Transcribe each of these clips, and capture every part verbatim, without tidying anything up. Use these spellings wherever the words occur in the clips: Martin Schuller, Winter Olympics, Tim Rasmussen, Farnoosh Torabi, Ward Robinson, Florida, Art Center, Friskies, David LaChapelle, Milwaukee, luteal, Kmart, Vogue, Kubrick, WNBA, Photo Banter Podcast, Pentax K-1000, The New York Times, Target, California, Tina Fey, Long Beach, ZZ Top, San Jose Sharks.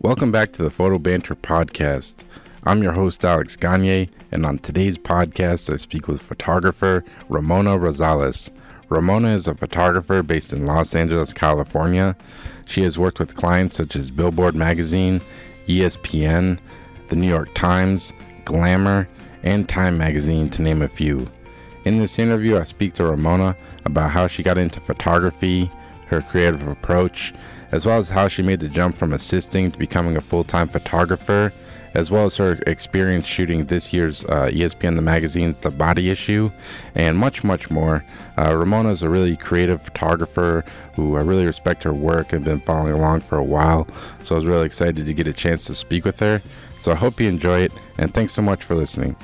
Welcome back to the Photo Banter Podcast. I'm your host, Alex Gagne, and on today's podcast, I speak with photographer Ramona Rosales. Ramona is a photographer based in Los Angeles, California. She has worked with clients such as Billboard Magazine, E S P N, The New York Times, Glamour, and Time Magazine, to name a few. In this interview, I speak to Ramona about how she got into photography, her creative approach, as well as how she made the jump from assisting to becoming a full-time photographer, as well as her experience shooting this year's uh, E S P N The Magazine's The Body Issue, and much, much more. Uh, Ramona is a really creative photographer who I really respect her work and been following along for a while, so I was really excited to get a chance to speak with her. So I hope you enjoy it, and thanks so much for listening.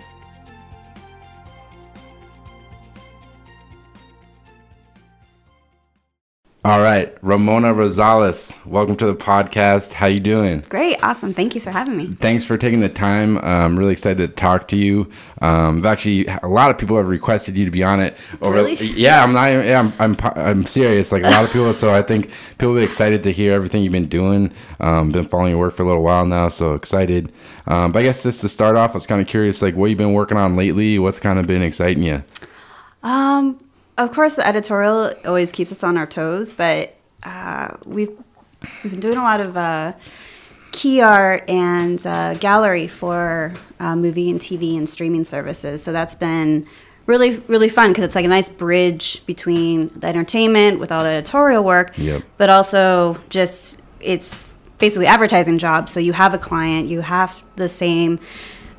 All right, Ramona Rosales, welcome to the podcast. How you doing? Great, awesome. Thank you for having me. Thanks for taking the time. I'm really excited to talk to you. Um, actually, a lot of people have requested you to be on it. Over, really? Yeah, I'm not. Yeah, I'm, I'm. I'm serious. Like a lot of people. So I think people will be excited to hear everything you've been doing. Um, been following your work for a little while now, so excited. Um, but I guess just to start off, I was kind of curious, like what you've been working on lately. What's kind of been exciting you? Um. Of course, the editorial always keeps us on our toes, but uh, we've we've been doing a lot of uh, key art and uh, gallery for uh, movie and T V and streaming services. So that's been really, really fun because it's like a nice bridge between the entertainment with all the editorial work, yep. But also just it's basically advertising jobs. So you have a client, you have the same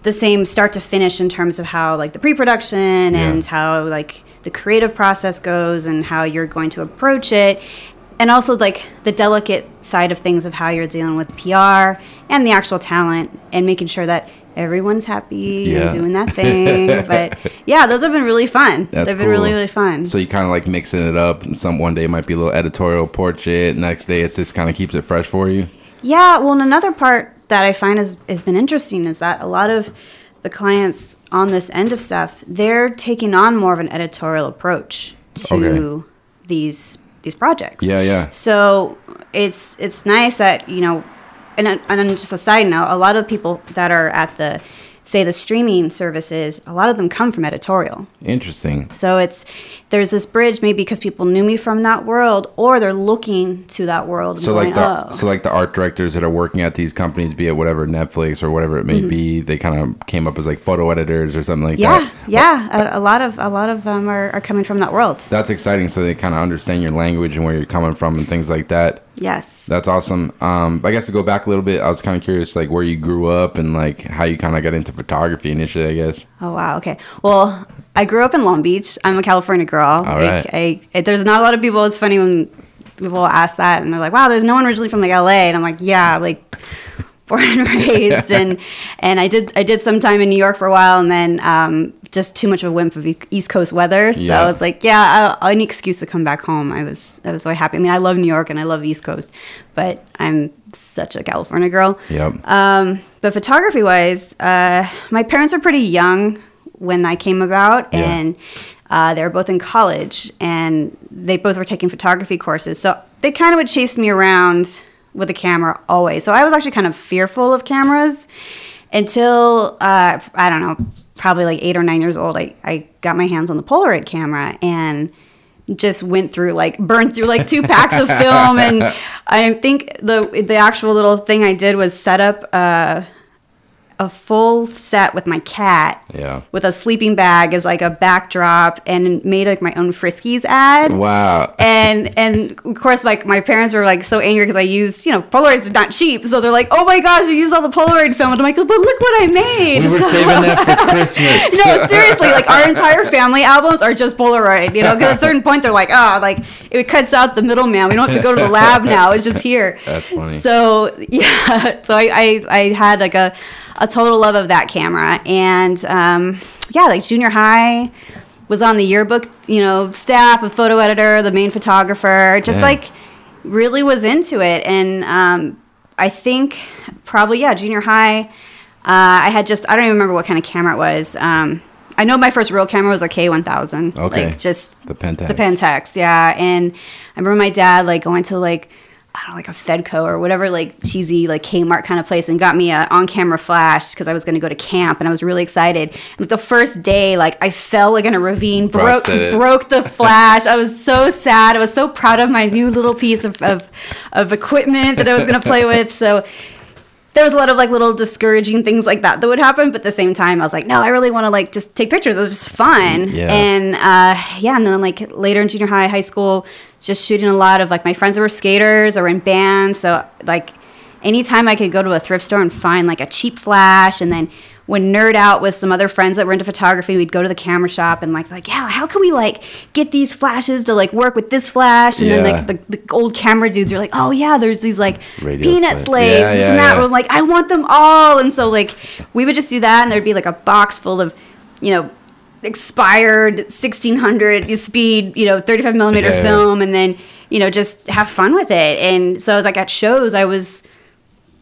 the same start to finish in terms of how like the pre-production yeah. and how like the creative process goes and how you're going to approach it, and also like the delicate side of things of how you're dealing with P R and the actual talent and making sure that everyone's happy yeah. and doing that thing. But yeah, those have been really fun. That's They've been cool. really, really fun. So you kind of like mixing it up, and some one day it might be a little editorial portrait. Next day, it's just kind of keeps it fresh for you. Yeah. Well, and another part that I find has has been interesting is that a lot of the clients on this end of stuff, they're taking on more of an editorial approach to okay. these these projects. Yeah, yeah. So it's it's nice that, you know, and and then just a side note, a lot of people that are at the, say, the streaming services, a lot of them come from editorial. Interesting. So it's there's this bridge maybe because people knew me from that world, or they're looking to that world. So like going, the oh. so like the art directors that are working at these companies, be it whatever Netflix or whatever it may mm-hmm. be, they kind of came up as like photo editors or something like yeah, that. Yeah, yeah. A, a lot of a lot of them are, are coming from that world. That's exciting. So they kind of understand your language and where you're coming from and things like that. Yes. That's awesome. Um, I guess to go back a little bit, I was kind of curious, like, where you grew up and, like, how you kind of got into photography initially, I guess. Oh, wow. Okay. Well, I grew up in Long Beach. I'm a California girl. All right. I, I, I, there's not a lot of people. It's funny when people ask that, and they're like, wow, there's no one originally from, like, L A And I'm like, yeah, like, born and raised. and and I did I did some time in New York for a while, and then um, just too much of a whim for East Coast weather. So yeah. I was like, yeah, I, I need an excuse to come back home. I was I was so happy. I mean, I love New York and I love East Coast, but I'm such a California girl. Yep. Um, but photography-wise, uh, my parents were pretty young when I came about, yeah. and uh, they were both in college, and they both were taking photography courses. So they kind of would chase me around with a camera always. So I was actually kind of fearful of cameras until, uh, I don't know, probably like eight or nine years old, I, I got my hands on the Polaroid camera and just went through like, burned through like two packs of film. And I think the the actual little thing I did was set up uh, a full set with my cat yeah. with a sleeping bag as like a backdrop, and made like my own Friskies ad. Wow. And and of course like my parents were like so angry because I used, you know, Polaroids are not cheap. So they're like, oh my gosh, you used all the Polaroid film. And I'm like, but look what I made. We were so, saving that for Christmas. No, seriously, like our entire family albums are just Polaroid, you know, because at a certain point they're like, oh, like it cuts out the middleman. We don't have to go to the lab now. It's just here. That's funny. So yeah. So I, I, I had like a a total love of that camera, and um, yeah, like junior high, was on the yearbook, you know, staff, a photo editor, the main photographer, just yeah. like really was into it. And um, I think probably, yeah, junior high, uh, I had just, I don't even remember what kind of camera it was. Um, I know my first real camera was a K one thousand. Okay. Like just the Pentax. The Pentax, yeah. And I remember my dad like going to like, I don't know, like a Fedco or whatever, like cheesy, like Kmart kind of place, and got me a on-camera flash because I was going to go to camp, and I was really excited. It was the first day, like I fell like in a ravine, broke broke the flash. I was so sad. I was so proud of my new little piece of of, of equipment that I was going to play with. So there was a lot of like little discouraging things like that that would happen, but at the same time, I was like, no, I really want to like just take pictures. It was just fun, yeah. and uh, yeah. And then like later in junior high, high school, just shooting a lot of like my friends were skaters or in bands, so like anytime I could go to a thrift store and find like a cheap flash, and then would nerd out with some other friends that were into photography. We'd go to the camera shop and like like yeah, how can we like get these flashes to like work with this flash? And yeah. then like the, the old camera dudes are like, oh yeah, there's these like Radio peanut slaves, slaves yeah, this yeah, and that. Yeah. We're like, I want them all, and so like we would just do that, and there'd be like a box full of, you know, expired sixteen hundred speed, you know, thirty-five millimeter yeah, film, yeah. and then, you know, just have fun with it. And so I was like at shows, I was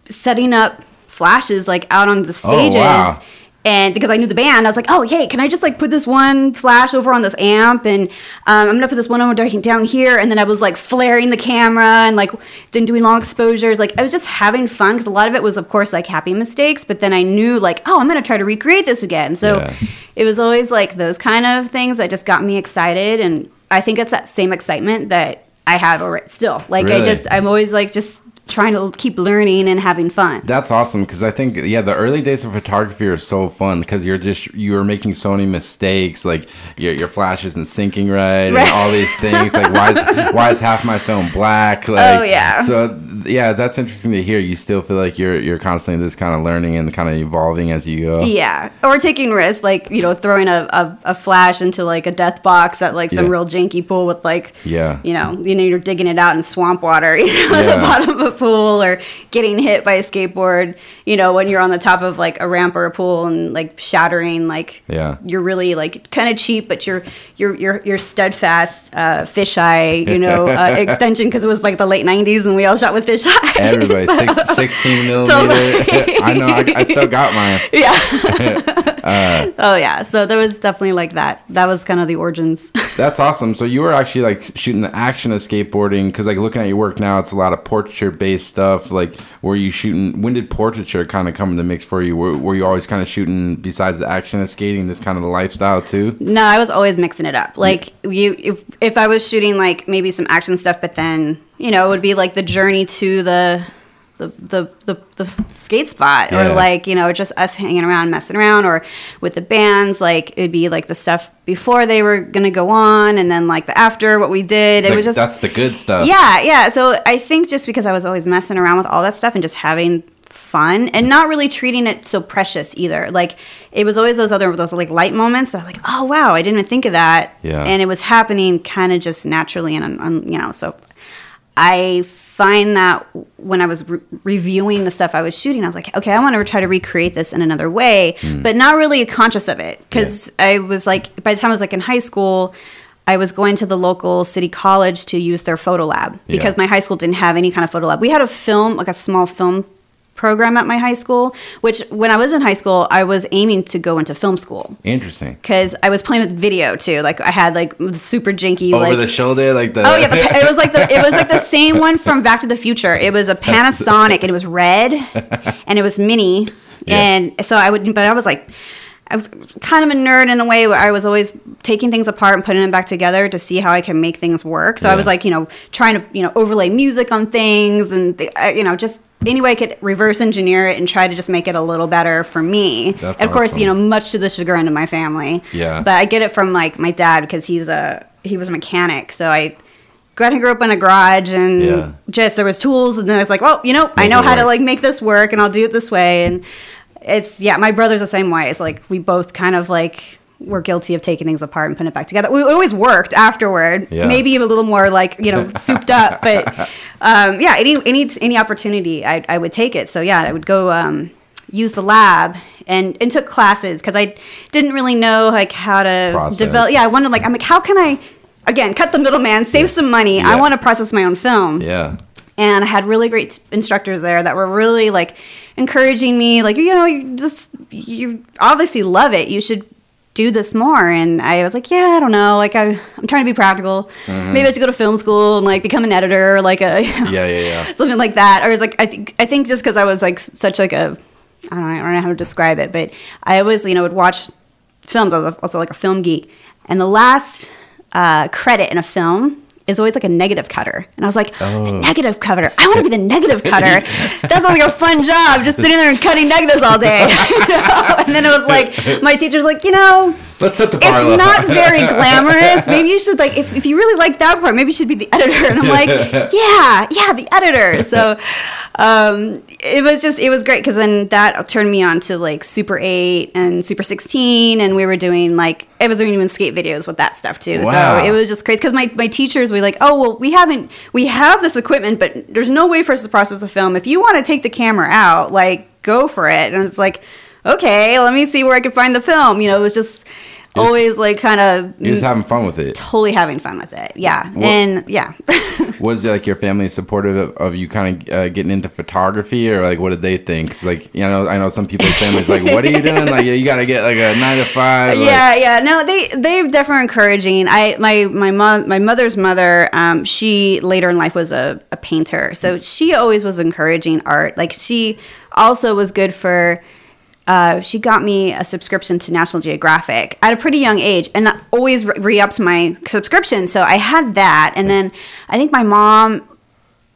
setting up flashes like out on the stages, oh, wow. and because I knew the band, I was like, oh hey, can I just like put this one flash over on this amp, and um, I'm gonna put this one over down here, and then I was like flaring the camera and like then doing long exposures. Like I was just having fun, because a lot of it was of course like happy mistakes, but then I knew like, oh, I'm gonna try to recreate this again. So yeah. it was always like those kind of things that just got me excited, and I think it's that same excitement that I have already still. Like really? I just I'm always like just trying to keep learning and having fun. That's awesome, because I think yeah the early days of photography are so fun, because you're just you're making so many mistakes, like your, your flash isn't syncing right, right and all these things like why is why is half my film black, like oh yeah so yeah that's interesting to hear. You still feel like you're you're constantly just kind of learning and kind of evolving as you go, yeah or taking risks, like you know throwing a, a, a flash into like a death box at like some yeah. real janky pool with like yeah you know you know you're digging it out in swamp water, you know, yeah. at the bottom of pool, or getting hit by a skateboard, you know, when you're on the top of like a ramp or a pool and like shattering, like yeah you're really like kind of cheap, but you're you're you're, you're steadfast uh fisheye, you know, uh, extension, because it was like the late nineties and we all shot with fisheye, everybody. So, six, sixteen millimeter totally. I know I, I still got mine, yeah uh, oh yeah so there was definitely like that that was kind of the origins. That's awesome. So you were actually like shooting the action of skateboarding, because like looking at your work now, it's a lot of portraiture based stuff. Like, were you shooting, when did portraiture kind of come in the mix for you? Were, were you always kind of shooting, besides the action of skating, this kind of lifestyle too? No, I was always mixing it up. Like you, if, if I was shooting like maybe some action stuff, but then, you know, it would be like the journey to the the the the, the skate spot, yeah. or like, you know, just us hanging around, messing around, or with the bands, like it'd be like the stuff before they were gonna go on, and then like the after what we did, it the, was just that's the good stuff, yeah yeah so I think just because I was always messing around with all that stuff and just having fun and not really treating it so precious either, like it was always those other those like light moments that I was like, oh wow, I didn't even think of that, yeah and it was happening kind of just naturally, and on, you know, so I find that when I was re- reviewing the stuff I was shooting, I was like, okay, I want to try to recreate this in another way, mm. but not really conscious of it, because yeah. I was like, by the time I was like in high school, I was going to the local city college to use their photo lab, because yeah. my high school didn't have any kind of photo lab. We had a film, like a small film program at my high school, which when I was in high school, I was aiming to go into film school. Interesting. Because I was playing with video too. Like I had like super janky, over like, the shoulder, like the oh yeah, the, it was like the it was like the same one from Back to the Future. It was a Panasonic, and it was red, and it was mini, yeah. and so I would, but I was like, I was kind of a nerd in a way where I was always taking things apart and putting them back together to see how I can make things work. So yeah. I was like, you know, trying to, you know, overlay music on things, and th- I, you know, just any way I could reverse engineer it and try to just make it a little better for me. That's and of course, awesome. You know, much to the chagrin of my family. Yeah. But I get it from like my dad, because he's a he was a mechanic, so I. I grew up in a garage, and yeah. just there was tools, and then I was like, well, you know, make I know how work. to like make this work, and I'll do it this way, and. It's, yeah, my brother's the same way. It's like we both kind of like were guilty of taking things apart and putting it back together. We always worked afterward, yeah. maybe a little more like, you know, souped up. But um, yeah, any any any opportunity, I, I would take it. So yeah, I would go um, use the lab and, and took classes, because I didn't really know like how to Process. develop. Yeah, I wondered like, I'm like, how can I, again, cut the middleman, save yeah. some money. Yeah. I want to process my own film. Yeah. And I had really great instructors there that were really like encouraging me, like, you know, you just, you obviously love it. You should do this more. And I was like, yeah, I don't know. Like, I, I'm trying to be practical. Mm-hmm. Maybe I should go to film school and, like, become an editor or, like, a, you know, yeah, yeah, yeah. something like that. Or it's like, I think, I think just because I was, like, such, like, a, I don't know, I don't know how to describe it, but I always, you know, would watch films. I was also, like, a film geek. And the last uh, credit in a film is always like a negative cutter. And I was like, oh. the negative cutter. I want to be the negative cutter. That sounds like a fun job, just sitting there and cutting negatives all day. You know? And then it was like, my teacher's like, you know, let's set the bar it's low. Not very glamorous. Maybe you should, like, if, if you really like that part, maybe you should be the editor. And I'm like, yeah, yeah, the editor. So um, it was just, it was great because then that turned me on to like Super eight and Super sixteen. And we were doing like, I was doing even skate videos with that stuff too. Wow. So it was just crazy because my, my teachers were like, oh, well, we haven't, we have this equipment, but there's no way for us to process the film. If you want to take the camera out, like, go for it. And it's like, okay, let me see where I can find the film. You know, it was just you're always just, like kind of. You're just having fun with it. Totally having fun with it. Yeah. What, and yeah. Was like your family supportive of, of you kind of uh, getting into photography, or like what did they think? 'Cause, like, you know, I know some people's families like, what are you doing? Like, you got to get like a nine to five. Like. Yeah, yeah. No, they they're definitely encouraging. I my my mom my mother's mother, um, she later in life was a, a painter, so she always was encouraging art. Like she also was good for. Uh, she got me a subscription to National Geographic at a pretty young age and always re-upped my subscription. So I had that. And then I think my mom,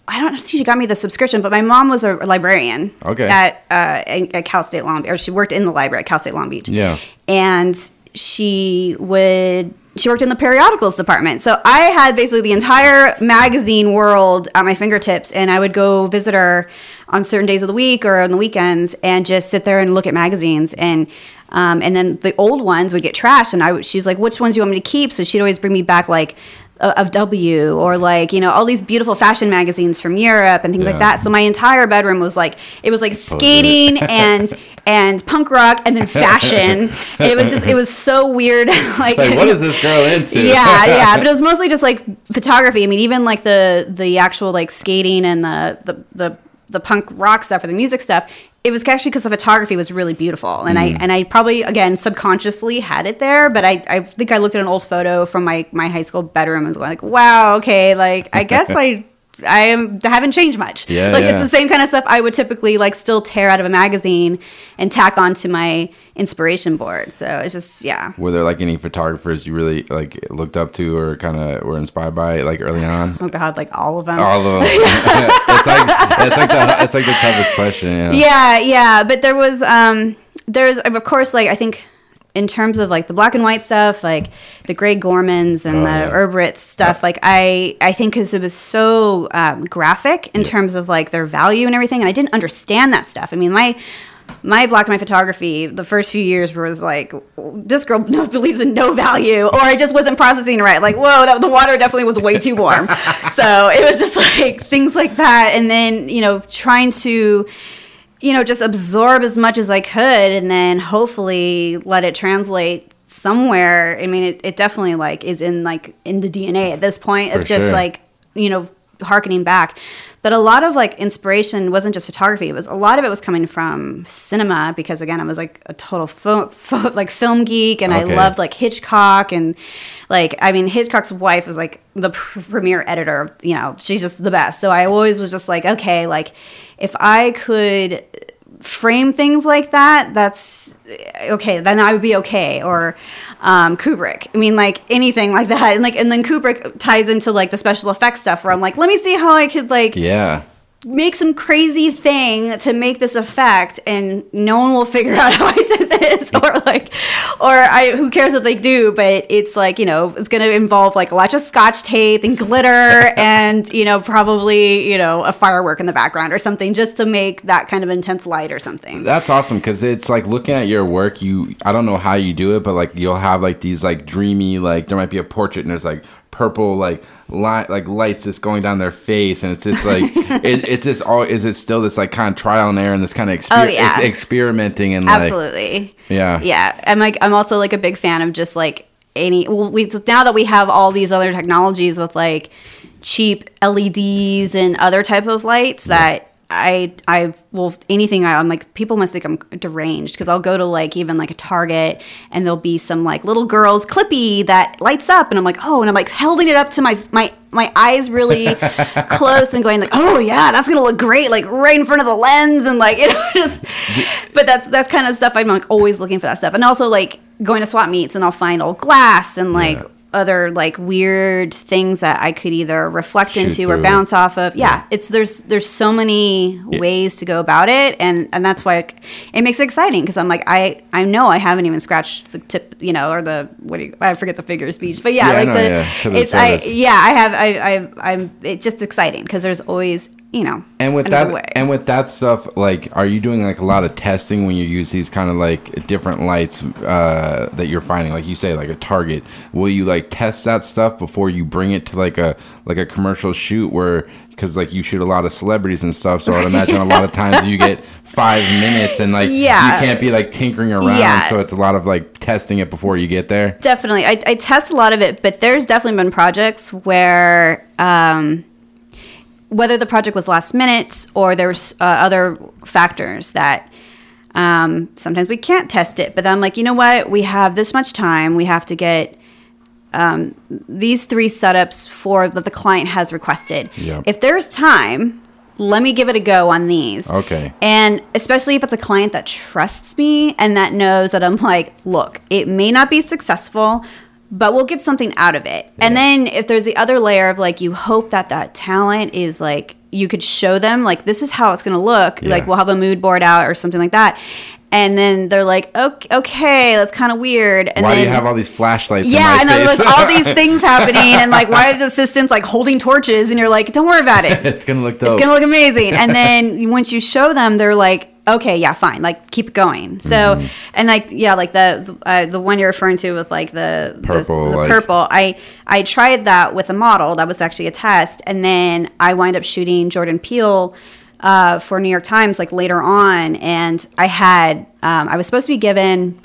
I don't know if she got me the subscription, but my mom was a librarian okay. at, uh, at Cal State Long Beach. Or she worked in the library at Cal State Long Beach. Yeah. And she would, she worked in the periodicals department. So I had basically the entire magazine world at my fingertips. And I would go visit her on certain days of the week or on the weekends and just sit there and look at magazines. And um, and then the old ones would get trashed. And I w- she was like, which ones do you want me to keep? So she'd always bring me back like a- of W or like, you know, all these beautiful fashion magazines from Europe and things yeah. like that. So my entire bedroom was like, it was like skating and and punk rock and then fashion. And it was just, it was so weird. like, like, what is this girl into? yeah, yeah. But it was mostly just like photography. I mean, even like the, the actual like skating and the the, the the punk rock stuff or the music stuff, it was actually because the photography was really beautiful. And mm. I and I probably, again, subconsciously had it there, but I, I think I looked at an old photo from my, my high school bedroom and was like, wow, okay, like, I guess I I am haven't changed much. Yeah, like, yeah. It's the same kind of stuff I would typically, like, still tear out of a magazine and tack onto my inspiration board. So it's just, yeah. Were there, like, any photographers you really, like, looked up to or kind of were inspired by, like, early on? Oh, God, like, all of them. All of them. it's, like, it's, like the, it's like the toughest question, yeah. Yeah, yeah. But there was, um, there was, of course, like, I think... in terms of like the black and white stuff, like the Greg Gormans and oh, the yeah. Erbritts stuff, like I, I think because it was so um, graphic in yeah. terms of like their value and everything, and I didn't understand that stuff. I mean, my my black and white photography, the first few years was like, this girl no, believes in no value, or I just wasn't processing it right. Like, whoa, that, the water definitely was way too warm. So it was just like things like that, and then you know trying to. you know, just absorb as much as I could and then hopefully let it translate somewhere. I mean, it, it definitely, like, is in, like, in the D N A at this point of For just, sure. like, you know, hearkening back. But a lot of, like, inspiration wasn't just photography. It was a lot of it was coming from cinema because, again, I was, like, a total, fo- fo- like, film geek and okay. I loved, like, Hitchcock and, like, I mean, Hitchcock's wife was, like, the pr- premier editor of, you know, she's just the best. So I always was just like, okay, like, if I could frame things like that, that's okay, then I would be okay. Or um, Kubrick. I mean, like anything like that. And like, and then Kubrick ties into like the special effects stuff where I'm like, let me see how I could like yeah. make some crazy thing to make this effect and no one will figure out how I did this. Or like, or I, who cares if they do, but it's like, you know, it's going to involve like a lot of scotch tape and glitter and, you know, probably, you know, a firework in the background or something just to make that kind of intense light or something. That's awesome. 'Cause it's like looking at your work, you, I don't know how you do it, but like, you'll have like these like dreamy, like there might be a portrait and there's like purple, like, Light, like lights just going down their face, and it's just like it, it's just all. Is it still this like kind of trial and error and this kind of exper- oh, yeah. ex- experimenting and absolutely like, yeah yeah. I'm like I'm also like a big fan of just like any. Well, we now that we have all these other technologies with like cheap L E Ds and other type of lights yeah. that I, I will, anything I, I'm like, people must think I'm deranged, because I'll go to like, even like a Target, and there'll be some like little girl's Clippy that lights up, and I'm like, oh, and I'm like holding it up to my, my, my eyes really close and going like, oh yeah, that's going to look great. Like right in front of the lens, and like, you know, just, but that's, that's kind of stuff. I'm like always looking for that stuff. And also like going to swap meets, and I'll find old glass and like, yeah. other like weird things that I could either reflect Shoot into through. or bounce off of. Yeah, yeah. It's there's there's so many yeah. ways to go about it, and, and that's why it, it makes it exciting, because I'm like, I, I know I haven't even scratched the tip, you know, or the, what do you, I forget the figure speech, but yeah, yeah like no, the, yeah. the it's, I, yeah, I have, I, I, I'm, it's just exciting, because there's always, you know, and with that, way. and with that stuff, like, are you doing like a lot of testing when you use these kind of like different lights uh, that you're finding, like you say, like a Target? Will you like test that stuff before you bring it to like a like a commercial shoot where, because like you shoot a lot of celebrities and stuff, so I'd imagine a lot of times you get five minutes and like yeah. you can't be like tinkering around, yeah. so it's a lot of like testing it before you get there. Definitely, I, I test a lot of it, but there's definitely been projects where. Um, Whether the project was last minute or there's uh, other factors that um, sometimes we can't test it, but then I'm like, you know what? We have this much time. We have to get um, these three setups for that the client has requested. Yep. If there's time, let me give it a go on these. Okay. And especially if it's a client that trusts me and that knows that I'm like, look, it may not be successful, but we'll get something out of it. Yeah. And then if there's the other layer of like, you hope that that talent is like, you could show them like, this is how it's going to look. Yeah. Like we'll have a mood board out or something like that. And then they're like, okay, okay that's kind of weird. And why then, do you have all these flashlights? Yeah, in my and face? There's all these things happening, and like, why are the assistants like holding torches? And you're like, don't worry about it. It's gonna look dope. It's gonna look amazing. And then once you show them, they're like, okay, yeah, fine. Like, keep going. So, mm-hmm. and like, yeah, like the uh, the one you're referring to with like the purple. The, the like. purple. I I tried that with a model. That was actually a test, and then I wind up shooting Jordan Peele. Uh, for New York Times, like later on, and I had um, I was supposed to be given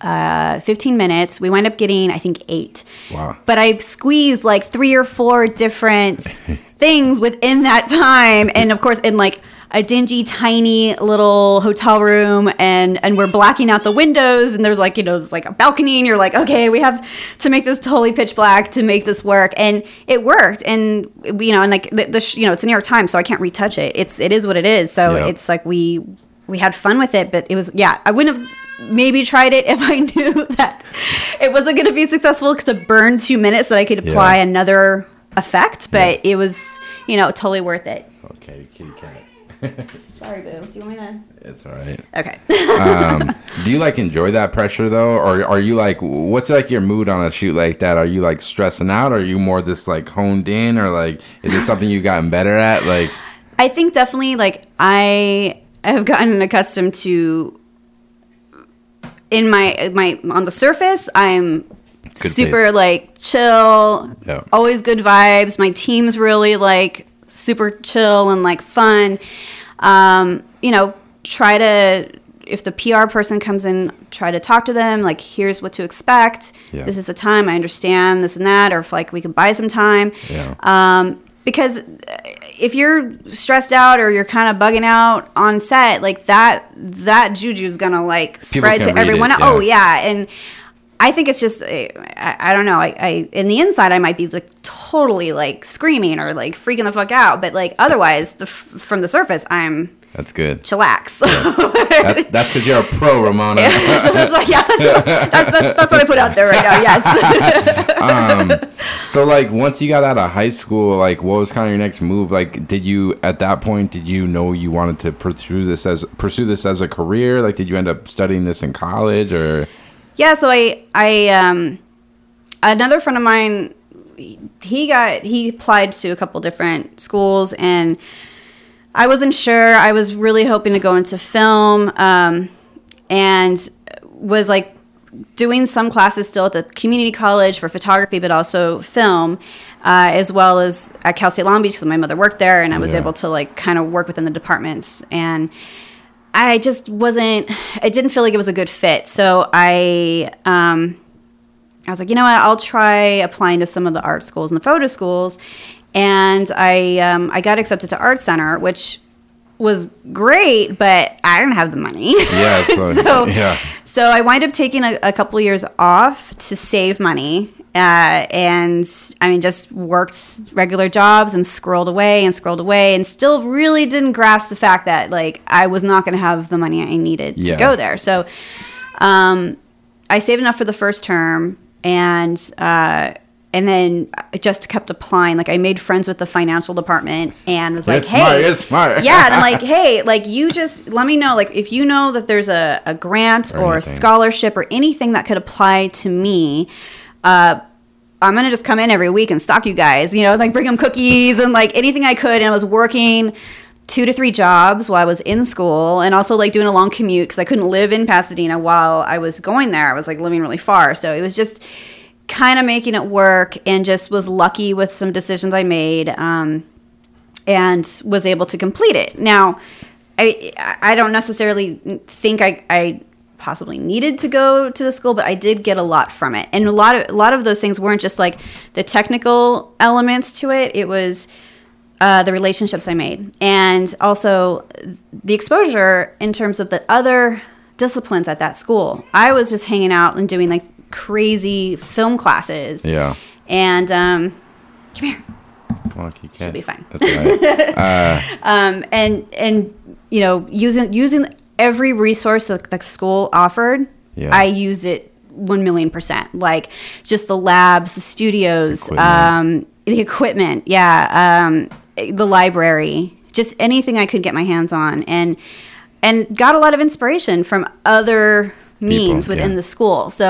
uh, fifteen minutes. We wound up getting I think eight. Wow! But I squeezed like three or four different things within that time, and of course, in like a dingy, tiny little hotel room, and and we're blacking out the windows, and there's like you know there's like a balcony, and you're like, okay, we have to make this totally pitch black to make this work, and it worked, and you know, and like the, the you know, it's a New York Times, so I can't retouch it. It's it is what it is. So yep. it's like we we had fun with it, but it was yeah, I wouldn't have maybe tried it if I knew that it wasn't going to be successful, because to burn two minutes that I could apply yeah. another effect, but yep. it was you know totally worth it. Okay, kitty cat. Sorry, boo. Do you want me to? It's all right. Okay. um, do you like enjoy that pressure though, or are you like, what's like your mood on a shoot like that? Are you like stressing out, or are you more just like honed in, or like is it something you've gotten better at? Like, I think definitely like I have gotten accustomed to. In my my on the surface, I'm good super pace. Like chill, yeah. always good vibes. My team's really like. Super chill and like fun. Um, you know, try to, if the P R person comes in, try to talk to them, like, here's what to expect. Yeah. This is the time, I understand this and that, or if like we can buy some time. Yeah. Um, because if you're stressed out or you're kind of bugging out on set, like that, that juju is going to like spread to everyone. It, yeah. Oh yeah. And I think it's just, I, I don't know, I, I in the inside I might be like totally like screaming or like freaking the fuck out, but like otherwise the, from the surface I'm... That's good. Chillax. Yeah. That, that's because you're a pro, Ramona. Yeah, so that's, what, yeah, so that's, that's, that's what I put out there right now, yes. um, so like once you got out of high school, like what was kind of your next move? Like did you, at that point, did you know you wanted to pursue this as pursue this as a career? Like did you end up studying this in college or... Yeah, so I, I, um, another friend of mine, he got, he applied to a couple different schools, and I wasn't sure. I was really hoping to go into film, um, and was like doing some classes still at the community college for photography, but also film, uh, as well as at Cal State Long Beach, because my mother worked there, and I was yeah. able to like kind of work within the departments, and I just wasn't, I didn't feel like it was a good fit. So I um, I was like, you know what, I'll try applying to some of the art schools and the photo schools. And I um, I got accepted to Art Center, which was great, but I didn't have the money. Yeah, so, so yeah. So I wind up taking a, a couple years off to save money. Uh, and I mean, just worked regular jobs and scrolled away and scrolled away and still really didn't grasp the fact that like I was not going to have the money I needed yeah. to go there. So um, I saved enough for the first term and uh, and then I just kept applying. Like I made friends with the financial department and was like, it's hey, it's smart. smart. Yeah. And I'm like, hey, like you just let me know, like if you know that there's a, a grant or, or a scholarship or anything that could apply to me, Uh, I'm going to just come in every week and stalk you guys, you know, like bring them cookies and like anything I could. And I was working two to three jobs while I was in school and also like doing a long commute because I couldn't live in Pasadena while I was going there. I was like living really far. So it was just kind of making it work and just was lucky with some decisions I made um, and was able to complete it. Now, I I don't necessarily think I... I possibly needed to go to the school, but I did get a lot from it. And a lot of a lot of those things weren't just like the technical elements to it. It was uh, the relationships I made and also the exposure in terms of the other disciplines at that school. I was just hanging out and doing like crazy film classes. Yeah. And um, come here. Come on, you can. She'll be fine. That's right. uh. um, and, and, you know, using using... every resource that the school offered, yeah. I used it one million percent. Like just the labs, the studios, equipment. Um, the equipment, yeah, um, the library, just anything I could get my hands on, and and got a lot of inspiration from other means People, within yeah. the school. So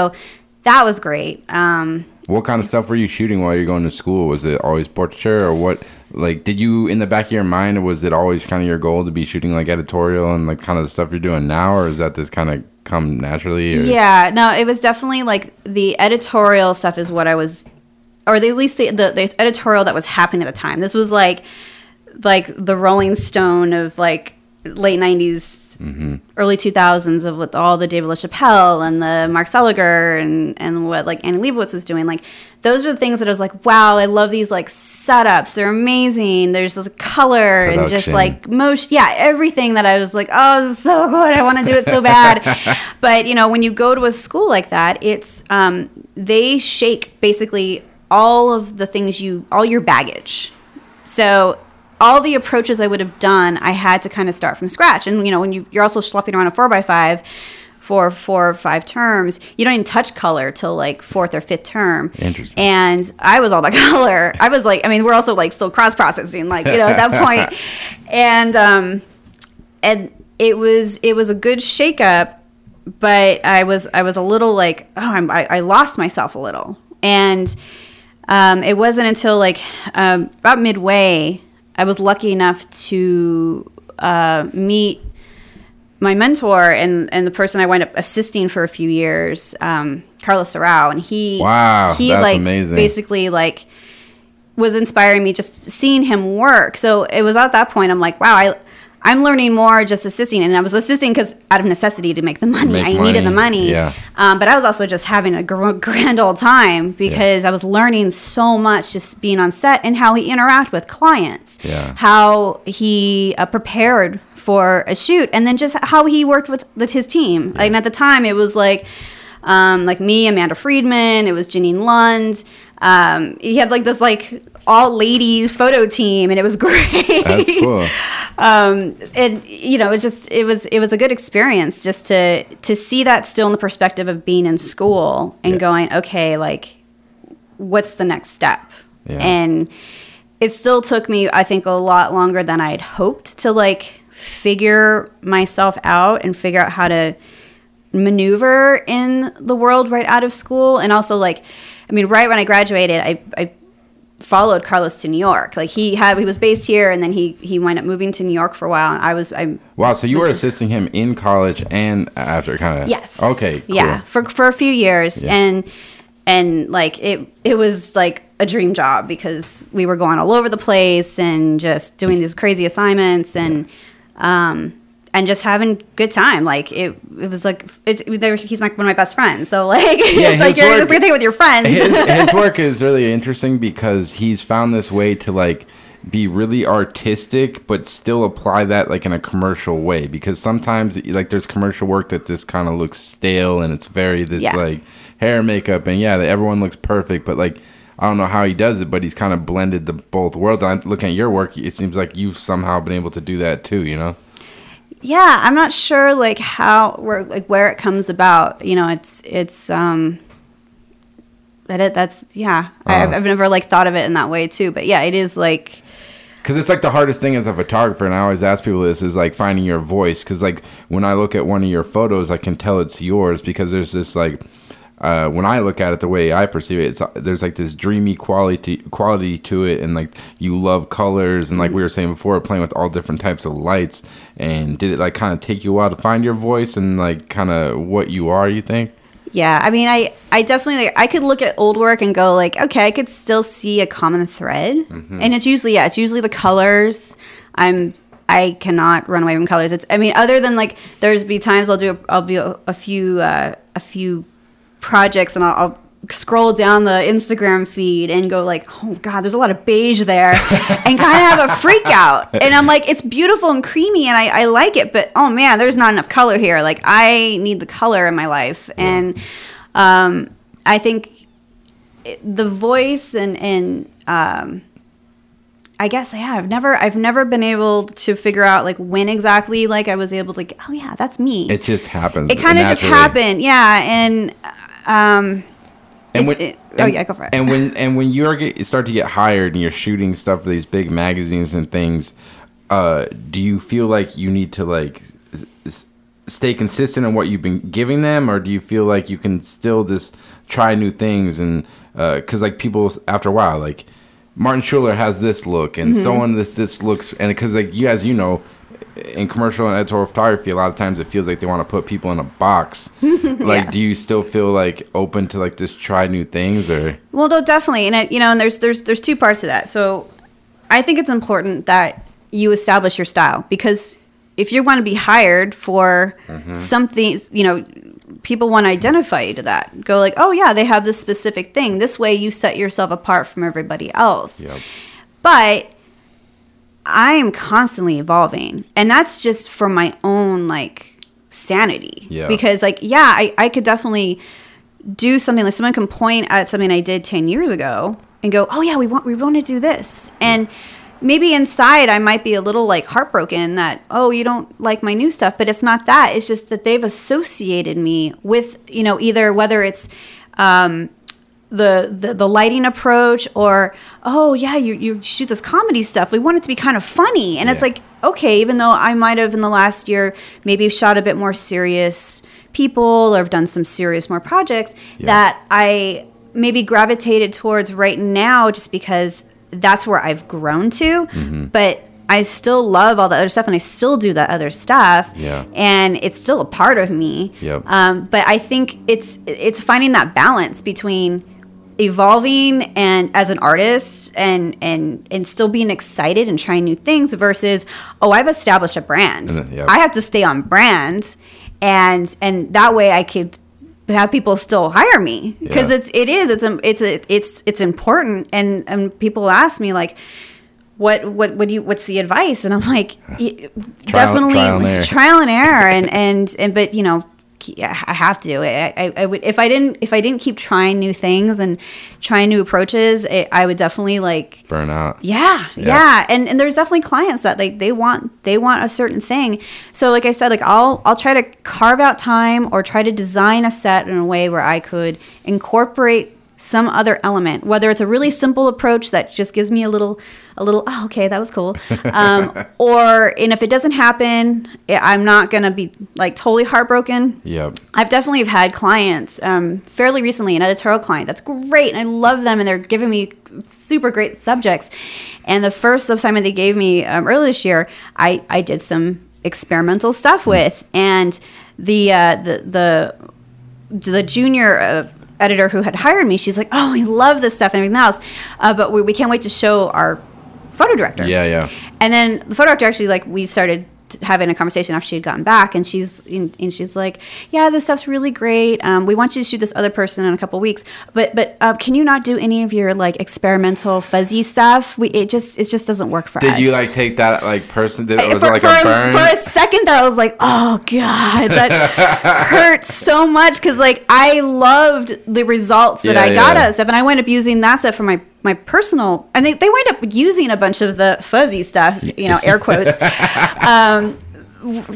that was great. Um, what kind of stuff were you shooting while you were going to school? Was it always portraiture or what? Like, did you, in the back of your mind, was it always kind of your goal to be shooting, like, editorial and, like, kind of the stuff you're doing now? Or is that just kind of come naturally? Or? Yeah. No, it was definitely, like, the editorial stuff is what I was, or the, at least the, the, the editorial that was happening at the time. This was, like, like the Rolling Stone of, like, late nineties, mm-hmm. early two thousands of with all the David LaChapelle and the Mark Seliger and, and what like Annie Leibovitz was doing. Like those are the things that I was like, wow, I love these like setups. They're amazing. There's this color production. And just like motion. Yeah, everything that I was like, oh, this is so good. I want to do it so bad. But, you know, when you go to a school like that, it's um, they shake basically all of the things you all your baggage. So all the approaches I would have done, I had to kind of start from scratch. And, you know, when you, you're also schlepping around a four by five for four or five terms, you don't even touch color till like fourth or fifth term. Interesting. And I was all about color. I was like, I mean, we're also like still cross-processing, like, you know, at that point. And um, and it was it was a good shakeup, but I was I was a little like, oh, I'm, I, I lost myself a little. And um, it wasn't until like um, about midway I was lucky enough to uh, meet my mentor and, and the person I wound up assisting for a few years, um, Carlos Sorau, and he wow, he that's like amazing. Basically like was inspiring me just seeing him work. So it was at that point I'm like, wow, I I'm learning more just assisting, and I was assisting because out of necessity to make the money, make I money. needed the money. Yeah. Um, but I was also just having a gr- grand old time because yeah. I was learning so much just being on set and how he interacted with clients, yeah. how he uh, prepared for a shoot, and then just how he worked with, with his team. Yeah. Like, and at the time, it was like um, like me, Amanda Friedman, it was Janine Lund. Um, he had like this like all ladies photo team, and it was great. That's cool. Um, and you know, it's just it was it was a good experience just to to see that still in the perspective of being in school and yeah. going, okay, like what's the next step? Yeah. And it still took me, I think, a lot longer than I'd hoped to like figure myself out and figure out how to maneuver in the world right out of school. And also like, I mean, right when I graduated, I, I followed Carlos to New York. Like he had, he was based here, and then he he wound up moving to New York for a while. And I was, I wow. So you were assisting him in college and after, kind of. Yes. Okay. Cool. Yeah, for for a few years, yeah. and and like it it was like a dream job because we were going all over the place and just doing these crazy assignments and yeah. um. And just having good time, like it. It was like it's, he's like one of my best friends. So like, yeah, it's like you're work, just gonna take it with your friends. his, his work is really interesting because he's found this way to like be really artistic, but still apply that like in a commercial way, because sometimes like there's commercial work that this kind of looks stale and it's very this yeah. like hair, makeup, and yeah, everyone looks perfect, but like I don't know how he does it, but he's kind of blended the both worlds. I'm looking at your work, it seems like you've somehow been able to do that too, you know? Yeah, I'm not sure like how where like where it comes about. You know, it's it's um that it that's yeah. Uh, I, I've never like thought of it in that way too, but yeah, it is like. Because it's like the hardest thing as a photographer, and I always ask people this, is like finding your voice. Because like when I look at one of your photos, I can tell it's yours because there's this like. Uh, when I look at it, the way I perceive it, it's, there's like this dreamy quality quality to it, and like you love colors, and like we were saying before, playing with all different types of lights. And did it like kind of take you a while to find your voice and like kind of what you are? You think? Yeah, I mean, I I definitely like, I could look at old work and go like, okay, I could still see a common thread, mm-hmm. and it's usually yeah, it's usually the colors. I'm. I cannot run away from colors. It's I mean, other than like there's be times I'll do a, I'll do a, a few uh, a few. projects and I'll, I'll scroll down the Instagram feed and go like, oh god, there's a lot of beige there, and kind of have a freak out, and I'm like, it's beautiful and creamy and I, I like it, but oh man, there's not enough color here, like I need the color in my life. Yeah. And um I think it, the voice and and um I guess yeah I've never I've never been able to figure out like when exactly like I was able to like, oh yeah, that's me. It just happens. It kind of just happened. Yeah. And um and when, it, oh and, yeah go for it and when and when you are get, you start to get hired and you're shooting stuff for these big magazines and things, uh do you feel like you need to like s- stay consistent in what you've been giving them, or do you feel like you can still just try new things? And uh because like people after a while, like Martin Schuller has this look, and mm-hmm. so on. This this looks, and because like you as you know, in commercial and editorial photography, a lot of times it feels like they want to put people in a box. Like, yeah. Do you still feel like open to like just try new things, or? Well, no, definitely, and it, you know, and there's there's there's two parts to that. So, I think it's important that you establish your style, because if you want to be hired for mm-hmm. something, you know. People want to identify you to that. Go like, oh yeah, they have this specific thing. This way you set yourself apart from everybody else. Yep. But I am constantly evolving. And that's just for my own like sanity. Yeah. Because like, yeah, I, I could definitely do something like someone can point at something I did ten years ago and go, oh yeah, we want, we want to do this. And maybe inside I might be a little like heartbroken that, oh, you don't like my new stuff, but it's not that. It's just that they've associated me with, you know, either whether it's um, the, the the lighting approach or, oh, yeah, you, you shoot this comedy stuff. We want it to be kind of funny. And yeah. It's like, okay, even though I might have in the last year maybe shot a bit more serious people or have done some serious more projects yeah. that I maybe gravitated towards right now just because that's where I've grown to, mm-hmm. but I still love all the other stuff and I still do that other stuff yeah. and it's still a part of me. Yep. Um, but I think it's, it's finding that balance between evolving and as an artist and, and, and still being excited and trying new things versus, oh, I've established a brand. Then, yep. I have to stay on brand. And, and that way I could have people still hire me because yeah. it's it is it's a, it's a, it's it's important and and people ask me like what what what do you what's the advice, and I'm like trial, definitely trial and error, trial and, error and, and and but you know I have to I, I I would if I didn't if I didn't keep trying new things and trying new approaches it, I would definitely like burn out yeah yeah, yeah. and and there's definitely clients that like they want they want a certain thing, so like I said like I'll I'll try to carve out time or try to design a set in a way where I could incorporate some other element, whether it's a really simple approach that just gives me a little a little oh, okay, that was cool, um or and if it doesn't happen I'm not gonna be like totally heartbroken. Yep. I've definitely have had clients um fairly recently, an editorial client that's great and I love them and they're giving me super great subjects, and the first assignment they gave me um, earlier this year I I did some experimental stuff with, and the uh the the the junior uh, editor who had hired me, she's like, oh, we love this stuff and everything else, uh, but we, we can't wait to show our photo director. Yeah, yeah. And then the photo director actually, like, we started having a conversation after she had gotten back, and she's in, and she's like, yeah, this stuff's really great. Um, we want you to shoot this other person in a couple weeks, but but uh, can you not do any of your like experimental fuzzy stuff? We it just it just doesn't work for did us. Did you like take that like person? Did, was for, it like for a burn? For a second, though, I was like, oh god, that hurts so much because like I loved the results that yeah, I got yeah. out of stuff, and I went up using that stuff for my. my personal, and they, they wind up using a bunch of the fuzzy stuff, you know, air quotes, um,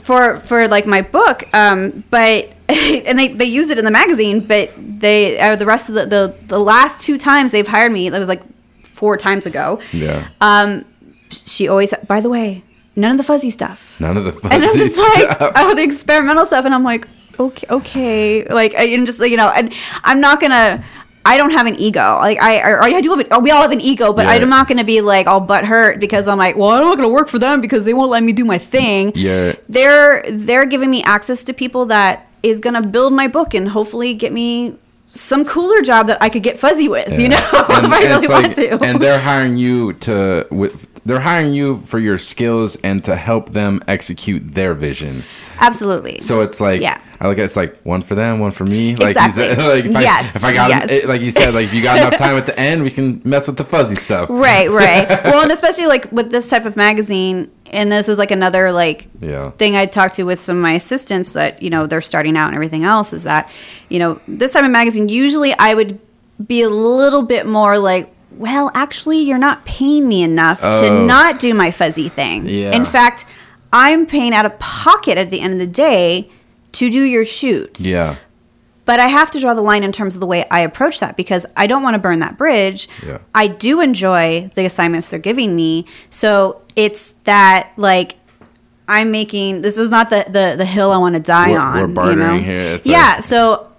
for, for like my book. Um, but, and they, they use it in the magazine, but they, uh, the rest of the, the, the last two times they've hired me, that was like four times ago. Yeah. Um, she always, by the way, none of the fuzzy stuff. None of the fuzzy stuff. And I'm just stuff. like, oh, the experimental stuff. And I'm like, okay, okay. Like, I and just, you know, and I'm not going to, I don't have an ego. Like I, or I do have. A, we all have an ego, but yeah. I'm not going to be like all butthurt because I'm like, well, I'm not going to work for them because they won't let me do my thing. Yeah, they're they're giving me access to people that is going to build my book and hopefully get me some cooler job that I could get fuzzy with. Yeah. You know, and, if I really like, want to. And they're hiring you to. With, they're hiring you for your skills and to help them execute their vision. Absolutely. So it's like, yeah. I look at it, it's like one for them, one for me. Like, exactly. Said, like if yes. I, if I got, yes. it, like you said, like if you got enough time at the end, we can mess with the fuzzy stuff. Right, right. Well, and especially like with this type of magazine, and this is like another like yeah. thing I talked to with some of my assistants that, you know, they're starting out and everything else is that, you know, this type of magazine, usually I would be a little bit more like, well, actually, you're not paying me enough oh. to not do my fuzzy thing. Yeah. In fact, I'm paying out of pocket at the end of the day to do your shoot. Yeah. But I have to draw the line in terms of the way I approach that because I don't want to burn that bridge. Yeah. I do enjoy the assignments they're giving me. So it's that, like, I'm making – this is not the, the, the hill I want to die we're, on. We're bartering you know? here. Yeah, like, so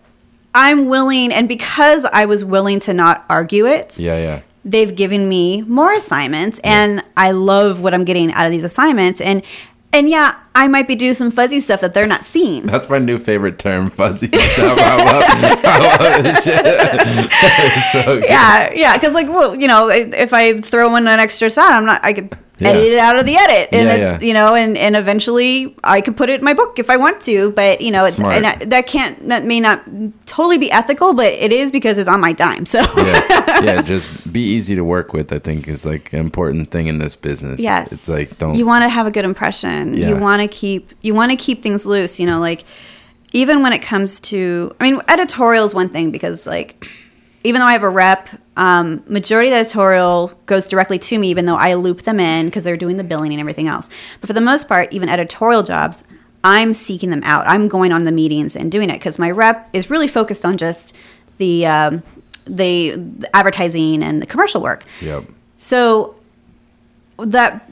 I'm willing – and because I was willing to not argue it. Yeah, yeah. They've given me more assignments, and yeah. I love what I'm getting out of these assignments. And – And yeah, I might be doing some fuzzy stuff that they're not seeing. That's my new favorite term, fuzzy stuff. I love, I love it. So yeah, yeah, because like, well, you know, if I throw in an extra sound, I'm not. I could yeah. edit it out of the edit, and yeah, it's yeah. you know, and, and eventually I could put it in my book if I want to. But you know, it, and I, that can't that may not totally be ethical, but it is because it's on my dime. So yeah, yeah, just be easy to work with. I think is like an important thing in this business. Yes, it's like don't you want to have a good impression. Yeah. You want to keep you want to keep things loose, you know, like even when it comes to, I mean, editorial is one thing because like even though I have a rep, um, majority of the editorial goes directly to me, even though I loop them in because they're doing the billing and everything else. But for the most part, even editorial jobs, I'm seeking them out. I'm going on the meetings and doing it because my rep is really focused on just the, um, the, the advertising and the commercial work. Yep. So that...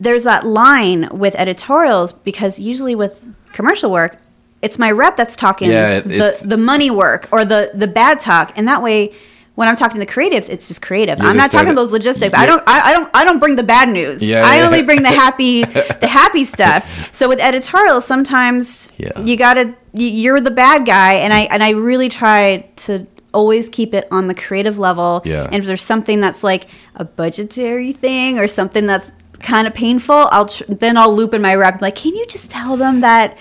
There's that line with editorials because usually with commercial work, it's my rep that's talking yeah, it, the, the money work or the, the bad talk. And that way, when I'm talking to the creatives, it's just creative. I'm not talking those logistics. Yeah. I don't I, I don't I don't bring the bad news. Yeah, I yeah. only bring the happy the happy stuff. So with editorials, sometimes yeah. you gotta you're the bad guy, and I and I really try to always keep it on the creative level. Yeah. And if there's something that's like a budgetary thing or something that's kind of painful, I'll tr- then I'll loop in my rep like, can you just tell them that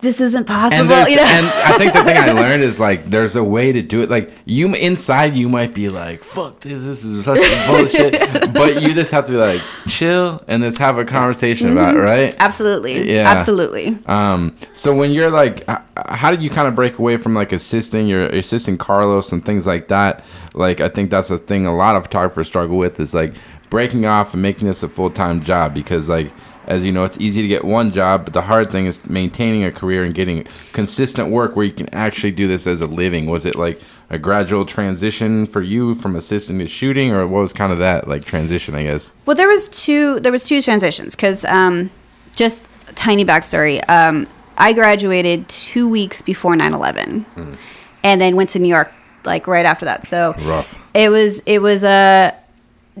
this isn't possible? And, you know? And I think the thing I learned is like, there's a way to do it. Like you inside, you might be like, "Fuck this, this is such bullshit," but you just have to be like, chill and let's have a conversation mm-hmm. about it, right? Absolutely, yeah, absolutely. Um, so when you're like, how did you kind of break away from like assisting your assisting Carlos and things like that? Like I think that's a thing a lot of photographers struggle with is like. Breaking off and making this a full-time job because like as you know it's easy to get one job but the hard thing is maintaining a career and getting consistent work where you can actually do this as a living. Was it like a gradual transition for you from assisting to shooting or what was kind of that like transition I guess? Well there was two there was two transitions because um just a tiny backstory. um I graduated two weeks before nine eleven mm. and then went to New York like right after that so rough. It was it was a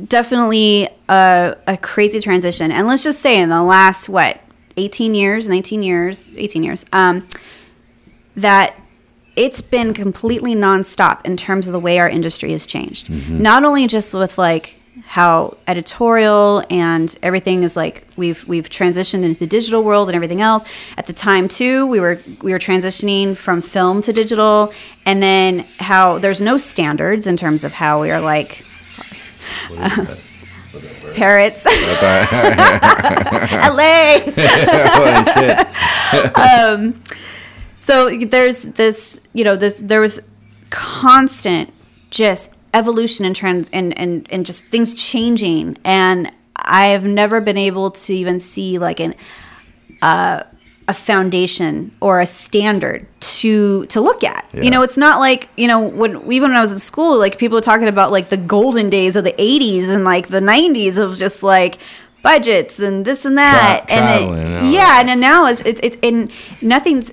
Definitely a, a crazy transition. And let's just say in the last, what, eighteen years, nineteen years, eighteen years, um, that it's been completely nonstop in terms of the way our industry has changed. Mm-hmm. Not only just with like how editorial and everything is like, we've we've transitioned into the digital world and everything else. At the time too, we were we were transitioning from film to digital, and then how there's no standards in terms of how we are like sorry. Uh, parrots. L A um, so there's this, you know, this there was constant just evolution and trends and, and, and just things changing. And I've never been able to even see like an uh, a foundation or a standard to to look at. Yeah. You know, it's not like, you know, when even when I was in school, like people were talking about like the golden days of the eighties and like the nineties of just like budgets and this and that. Tra- and it, and yeah, and then now it's it's it's and nothing's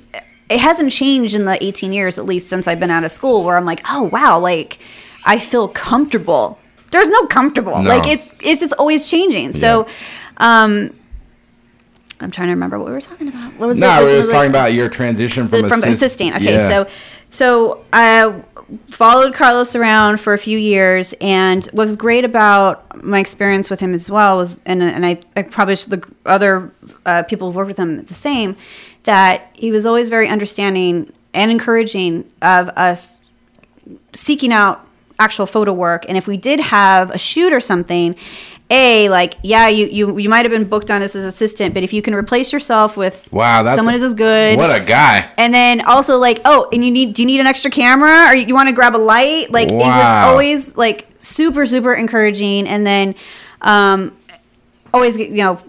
it hasn't changed in the eighteen years at least since I've been out of school where I'm like, oh wow, like I feel comfortable. There's no comfortable. No. Like it's it's just always changing. Yeah. So um, I'm trying to remember what we were talking about. What was no, it? No, we were talking about your transition from, the, from assist- assisting. Okay, yeah. so so I followed Carlos around for a few years, and what was great about my experience with him as well was, and and I, I probably should, the other uh, people who've worked with him the same, that he was always very understanding and encouraging of us seeking out actual photo work. And if we did have a shoot or something, a like yeah you you, you might have been booked on as his assistant, but if you can replace yourself with wow that's someone who's as good, what a guy. And then also like, oh, and you need do you need an extra camera or you, you want to grab a light, like wow. It was always like super super encouraging, and then um always, you know,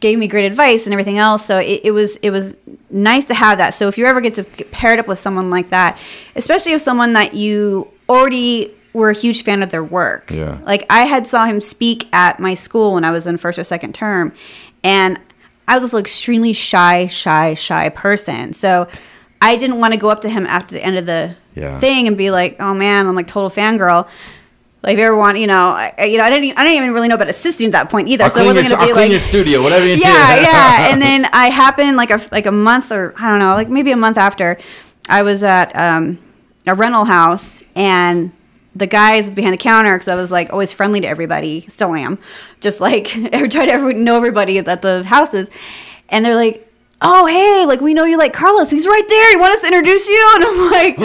gave me great advice and everything else. So it, it was it was nice to have that. So if you ever get to get paired up with someone like that, especially with someone that you already were a huge fan of their work. Yeah. Like I had saw him speak at my school when I was in first or second term, and I was also an extremely shy, shy, shy person. So I didn't want to go up to him after the end of the yeah. thing and be like, "Oh man, I'm like total fangirl." Like if you ever want, you know, I, you know, I didn't, I didn't even really know about assisting at that point either. I'll so I wasn't going to be I'll like, clean your studio, whatever you do. Yeah, yeah. And then I happened like a like a month or I don't know, like maybe a month after, I was at um, a rental house and. The guys behind the counter, because I was like always friendly to everybody, still am, just like try to everyone, know everybody at the houses, and they're like, "Oh hey, like we know you like Carlos, he's right there. You want us to introduce you?" And I'm like,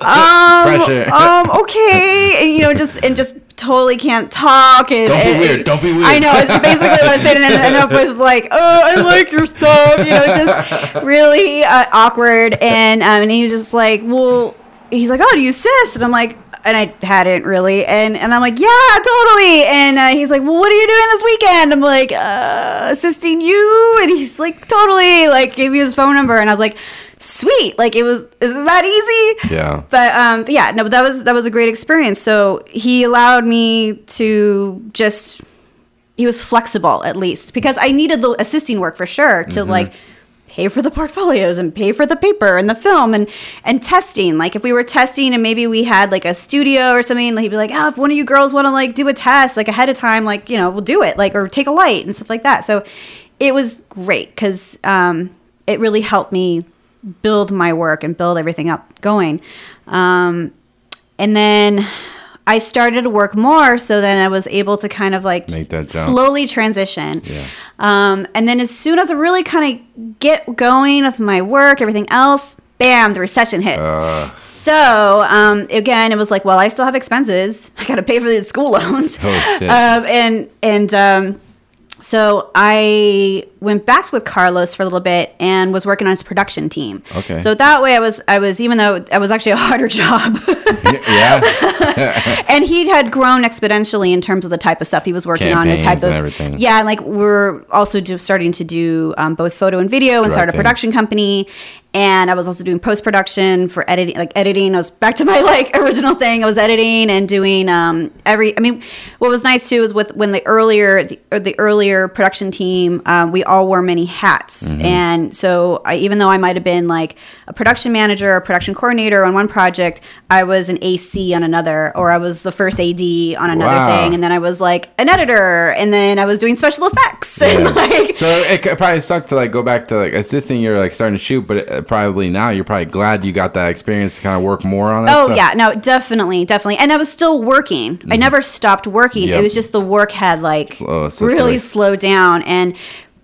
um, um, okay, and you know, just and just totally can't talk. And, don't be and, weird. Don't be weird. I know it's basically what I said, and and I was like, "Oh, I like your stuff," you know, just really uh, awkward, and um, and he was just like, "Well," he's like, "Oh, do you assist?" And I'm like. And I hadn't really. And, and I'm like, yeah, totally. And uh, he's like, well, what are you doing this weekend? I'm like, uh, assisting you. And he's like, totally. Like, gave me his phone number. And I was like, sweet. Like, it was, is that easy? Yeah. But, um, but yeah, no, but that was, that was a great experience. So he allowed me to just, he was flexible at least. Because I needed the assisting work for sure to mm-hmm. like, pay for the portfolios and pay for the paper and the film and, and testing. Like if we were testing and maybe we had like a studio or something, like he'd be like, oh, if one of you girls want to like do a test like ahead of time, like, you know, we'll do it like, or take a light and stuff like that. So it was great because um, it really helped me build my work and build everything up going. Um, and then I started to work more. So then I was able to kind of like make that jump. Slowly transition. Yeah. Um, and then as soon as I really kind of get going with my work, everything else, bam, the recession hits. Uh, so um, again, it was like, well, I still have expenses. I got to pay for these school loans. Oh, shit. Um, and, and um, so I went back with Carlos for a little bit and was working on his production team. Okay. So that way I was, I was, even though I was actually a harder job. Yeah. And he had grown exponentially in terms of the type of stuff he was working Campaigns on. The type of, and everything. Yeah. And like we're also just starting to do um, both photo and video and Correct start a production thing. Company. And I was also doing post-production for editing, like editing. I was back to my like original thing. I was editing and doing um, every, I mean, what was nice too is with when the earlier, the, or the earlier production team, um, we all, all wore many hats. Mm-hmm. And so I, even though I might have been like a production manager or production coordinator on one project, I was an A C on another, or I was the first A D on another wow. thing. And then I was like an editor, and then I was doing special effects. Yeah. And, like, so it, it probably sucked to like go back to like assisting, you're like starting to shoot, but that probably now you're probably glad you got that experience to kind of work more on it. Oh, stuff. yeah. No, definitely. Definitely. And I was still working. Mm-hmm. I never stopped working. Yep. It was just the work had like slow, so really sorry. slowed down. And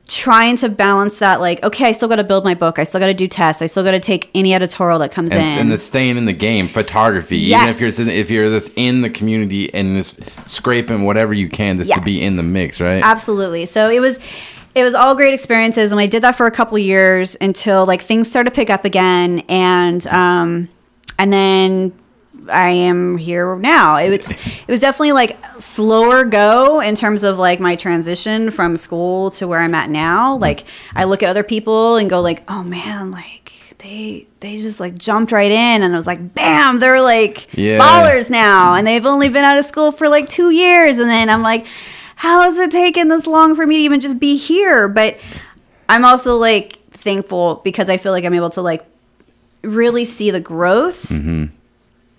trying to balance that, like, okay, I still got to build my book. I still got to do tests. I still got to take any editorial that comes and, in. And the staying in the game, photography. Yes. Even if you're if you're this in the community and this scraping whatever you can just yes. to be in the mix, right? Absolutely. So it was, it was all great experiences, and I did that for a couple years until like things started to pick up again, and um, and then. I am here now. It was it was definitely like slower go in terms of like my transition from school to where I'm at now. Like I look at other people and go like, oh man, like they they just like jumped right in, and I was like, bam, they're like yeah. ballers now, and they've only been out of school for like two years, and then I'm like, how has it taken this long for me to even just be here? But I'm also like thankful because I feel like I'm able to like really see the growth. Mm-hmm.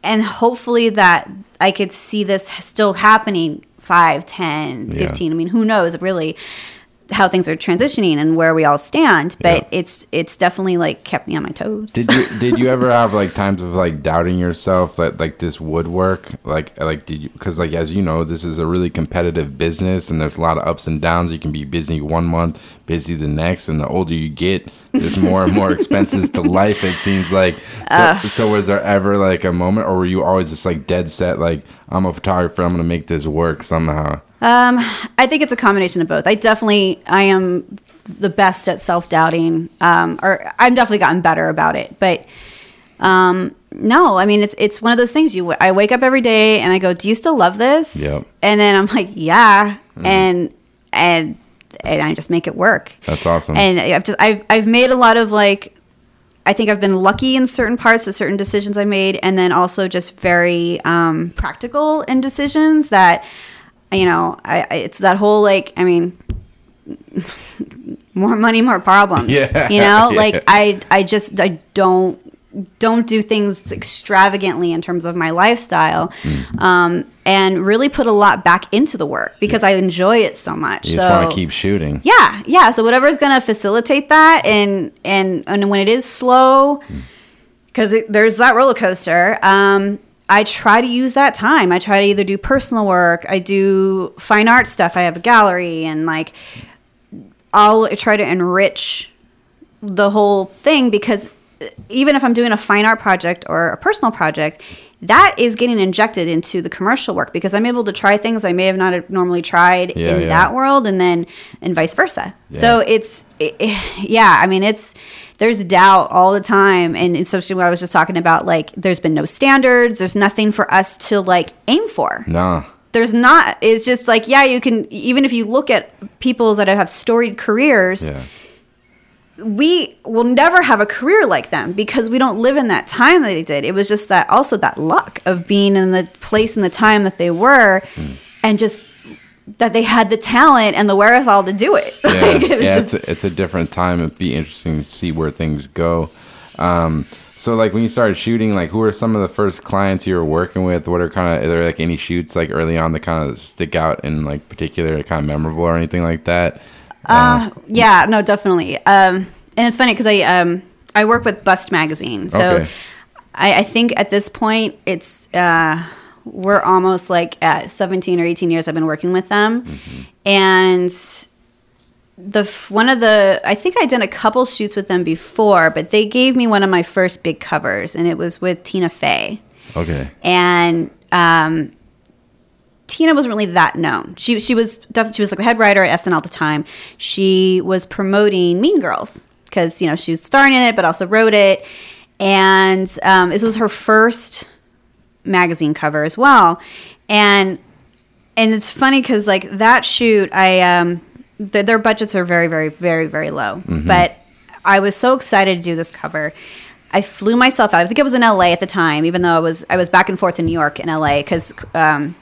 And hopefully that I could see this still happening five, ten, fifteen. Yeah. I mean, who knows really how things are transitioning and where we all stand. But yeah. it's it's definitely like kept me on my toes. Did you did you ever have like times of like doubting yourself that like this would work? Like like did you because like as you know, this is a really competitive business and there's a lot of ups and downs. You can be busy one month, busy the next, and the older you get, there's more and more expenses to life, it seems like. So, uh, so was there ever like a moment, or were you always just like dead set, like I'm a photographer, I'm gonna make this work somehow? Um, I think it's a combination of both. I definitely, I am the best at self-doubting, um, or I've definitely gotten better about it. But um, no, I mean, it's it's one of those things. You, I wake up every day and I go, "Do you still love this?" Yep. And then I'm like, "Yeah," mm. and and. and I just make it work. That's awesome. And I've just I've I've made a lot of like I think I've been lucky in certain parts of certain decisions I made, and then also just very um, practical in decisions that you know I, I it's that whole like I mean more money, more problems. Yeah. You know, yeah. like I I just I don't don't do things extravagantly in terms of my lifestyle, mm-hmm. um, and really put a lot back into the work because yeah. I enjoy it so much. You so, just want to keep shooting. Yeah, yeah. So whatever is going to facilitate that, and and and when it is slow, because mm. there's that roller coaster. Um, I try to use that time. I try to either do personal work, I do fine art stuff. I have a gallery, and like I'll try to enrich the whole thing because. Even if I'm doing a fine art project or a personal project, that is getting injected into the commercial work because I'm able to try things I may have not normally tried yeah, in yeah. that world, and then and vice versa. Yeah. So it's, it, it, yeah, I mean, it's there's doubt all the time. And especially what I was just talking about, like there's been no standards. There's nothing for us to like aim for. Nah. There's not. It's just like, yeah, you can, even if you look at people that have storied careers, yeah. we will never have a career like them because we don't live in that time that they did. It was just that also that luck of being in the place and the time that they were mm. and just that they had the talent and the wherewithal to do it. Yeah, like it was yeah just... it's, a, it's a different time. It'd be interesting to see where things go. Um, so like when you started shooting, like who are some of the first clients you were working with? What are kind of, are there like any shoots like early on that kind of stick out in like particular kind of memorable or anything like that? Uh, yeah, no, definitely. Um, and it's funny because I um, I work with Bust Magazine. So okay. I, I think at this point, it's uh, we're almost like at seventeen or eighteen years I've been working with them. Mm-hmm. And the one of the, I think I did a couple shoots with them before, but they gave me one of my first big covers, and it was with Tina Fey. Okay. And um Tina wasn't really that known. She she was def- she was like the head writer at S N L at the time. She was promoting Mean Girls because you know she was starring in it, but also wrote it. And um, this was her first magazine cover as well. And and it's funny because like that shoot, I um th- their budgets are very very very very low. Mm-hmm. But I was so excited to do this cover. I flew myself out. I think it was in L A at the time, even though I was I was back and forth in New York and L A because. Um,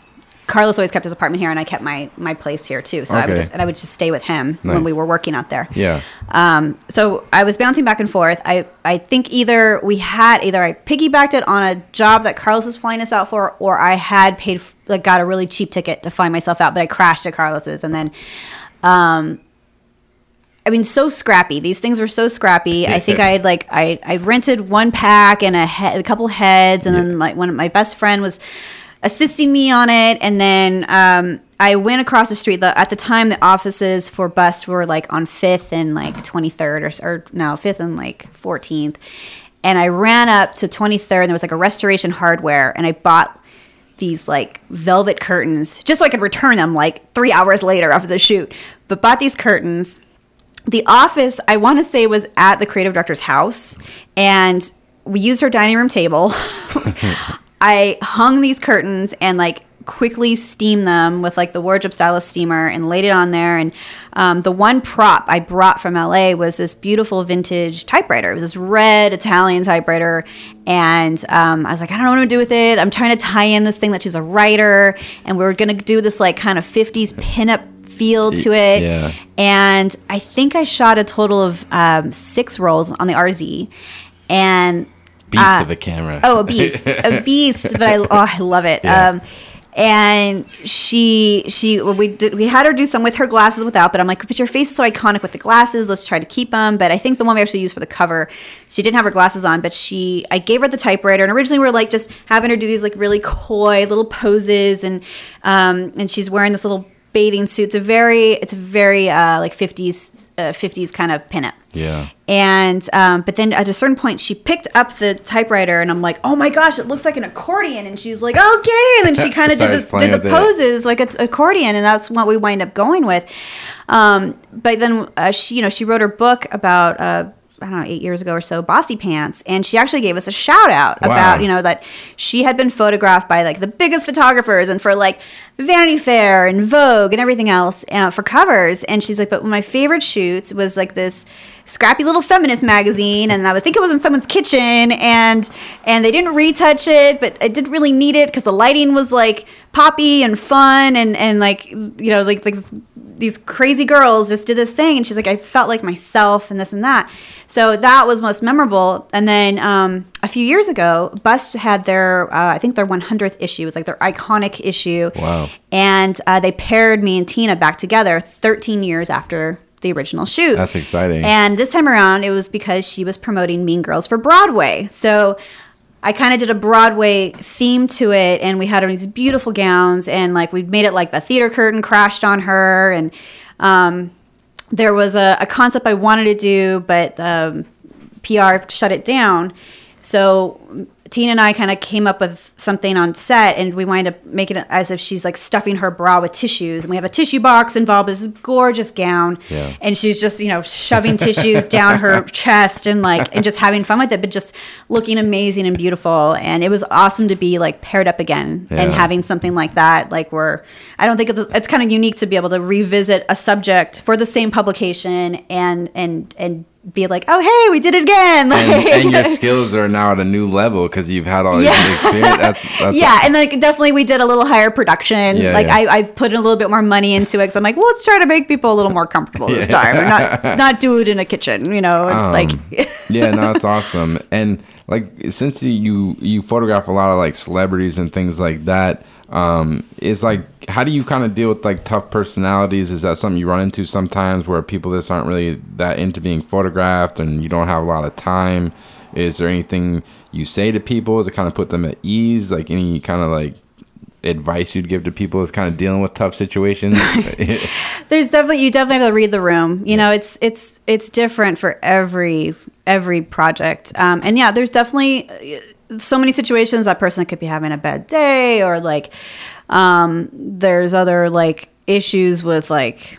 Carlos always kept his apartment here, and I kept my, my place here too. So okay. I would just and I would just stay with him nice. When we were working out there. Yeah. Um. So I was bouncing back and forth. I, I think either we had either I piggybacked it on a job that Carlos was flying us out for, or I had paid like got a really cheap ticket to fly myself out, but I crashed at Carlos's, and then, um, I mean, so scrappy. These things were so scrappy. Yeah. I think I had like, I, I rented one pack and a, he- a couple heads. And yeah. then my, one of my best friend was assisting me on it. And then um, I went across the street. At the time, the offices for Bust were like on fifth and like twenty-third or, or no, fifth and like fourteenth. And I ran up to twenty-third and there was like a Restoration Hardware. And I bought these like velvet curtains just so I could return them like three hours later after the shoot. But bought these curtains. The office, I want to say, was at the creative director's house, and we used her dining room table. I hung these curtains and like quickly steamed them with like the wardrobe stylist steamer and laid it on there. And um, the one prop I brought from L A was this beautiful vintage typewriter. It was this red Italian typewriter. And um, I was like, I don't know what to do with it. I'm trying to tie in this thing that she's a writer. And we were going to do this like kind of fifties pinup feel to it. Yeah. And I think I shot a total of um, six rolls on the R Z. And beast uh, of a camera. Oh, a beast. A beast. But I, oh, I love it. Yeah. Um, and she she well, we did we had her do some with her glasses, without, but I'm like, but your face is so iconic with the glasses, let's try to keep them. But I think the one we actually used for the cover, she didn't have her glasses on, but she I gave her the typewriter. And originally we were like just having her do these like really coy little poses, and um and she's wearing this little bathing suit. It's a very it's a very uh like fifties uh, fifties kind of pinup. Yeah. And um but then at a certain point she picked up the typewriter and I'm like, oh my gosh, it looks like an accordion. And she's like, okay. And then she kind of did the, did the poses like an accordion, and that's what we wind up going with. Um but then uh, she you know she wrote her book about uh I don't know, eight years ago or so, Bossy Pants. And she actually gave us a shout out. Wow. About, you know, that she had been photographed by like the biggest photographers and for like Vanity Fair and Vogue and everything else uh, for covers. And she's like, but my favorite shoots was like this scrappy little feminist magazine, and I would think it was in someone's kitchen, and and they didn't retouch it, but I didn't really need it because the lighting was like poppy and fun, and and like, you know, like like these crazy girls just did this thing. And she's like, I felt like myself and this and that. So that was most memorable. And then um a few years ago, Bust had their uh, I think their hundredth issue. It was like their iconic issue. Wow. And uh, they paired me and Tina back together thirteen years after the original shoot. That's exciting. And this time around, it was because she was promoting Mean Girls for Broadway. So I kind of did a Broadway theme to it, and we had these beautiful gowns, and like we made it like the theater curtain crashed on her. And um, there was a, a concept I wanted to do, but um, P R shut it down. So Tina and I kind of came up with something on set, and we wind up making it as if she's like stuffing her bra with tissues, and we have a tissue box involved with this gorgeous gown. Yeah. And she's just, you know, shoving tissues down her chest and like, and just having fun with it, but just looking amazing and beautiful. And it was awesome to be like paired up again. Yeah. And having something like that, like where I don't think it's, it's kind of unique to be able to revisit a subject for the same publication and, and, and, be like, oh, hey, we did it again. Like, and, and your skills are now at a new level because you've had all, yeah, this experience. That's, that's yeah, awesome. And like definitely we did a little higher production. Yeah, like, yeah. I, I put in a little bit more money into it because I'm like, well, let's try to make people a little more comfortable. Yeah. This time. We're not, not do it in a kitchen, you know. Um, like yeah, no, that's awesome. And like since you, you photograph a lot of like celebrities and things like that, um, it's like, how do you kind of deal with like tough personalities? Is that something you run into sometimes where people just aren't really that into being photographed and you don't have a lot of time? Is there anything you say to people to kind of put them at ease? Like any kind of like advice you'd give to people is kind of dealing with tough situations? There's definitely, you definitely have to read the room. You know, it's, it's, it's different for every, every project. Um, and yeah, there's definitely so many situations that person could be having a bad day, or like, um, there's other like issues with like,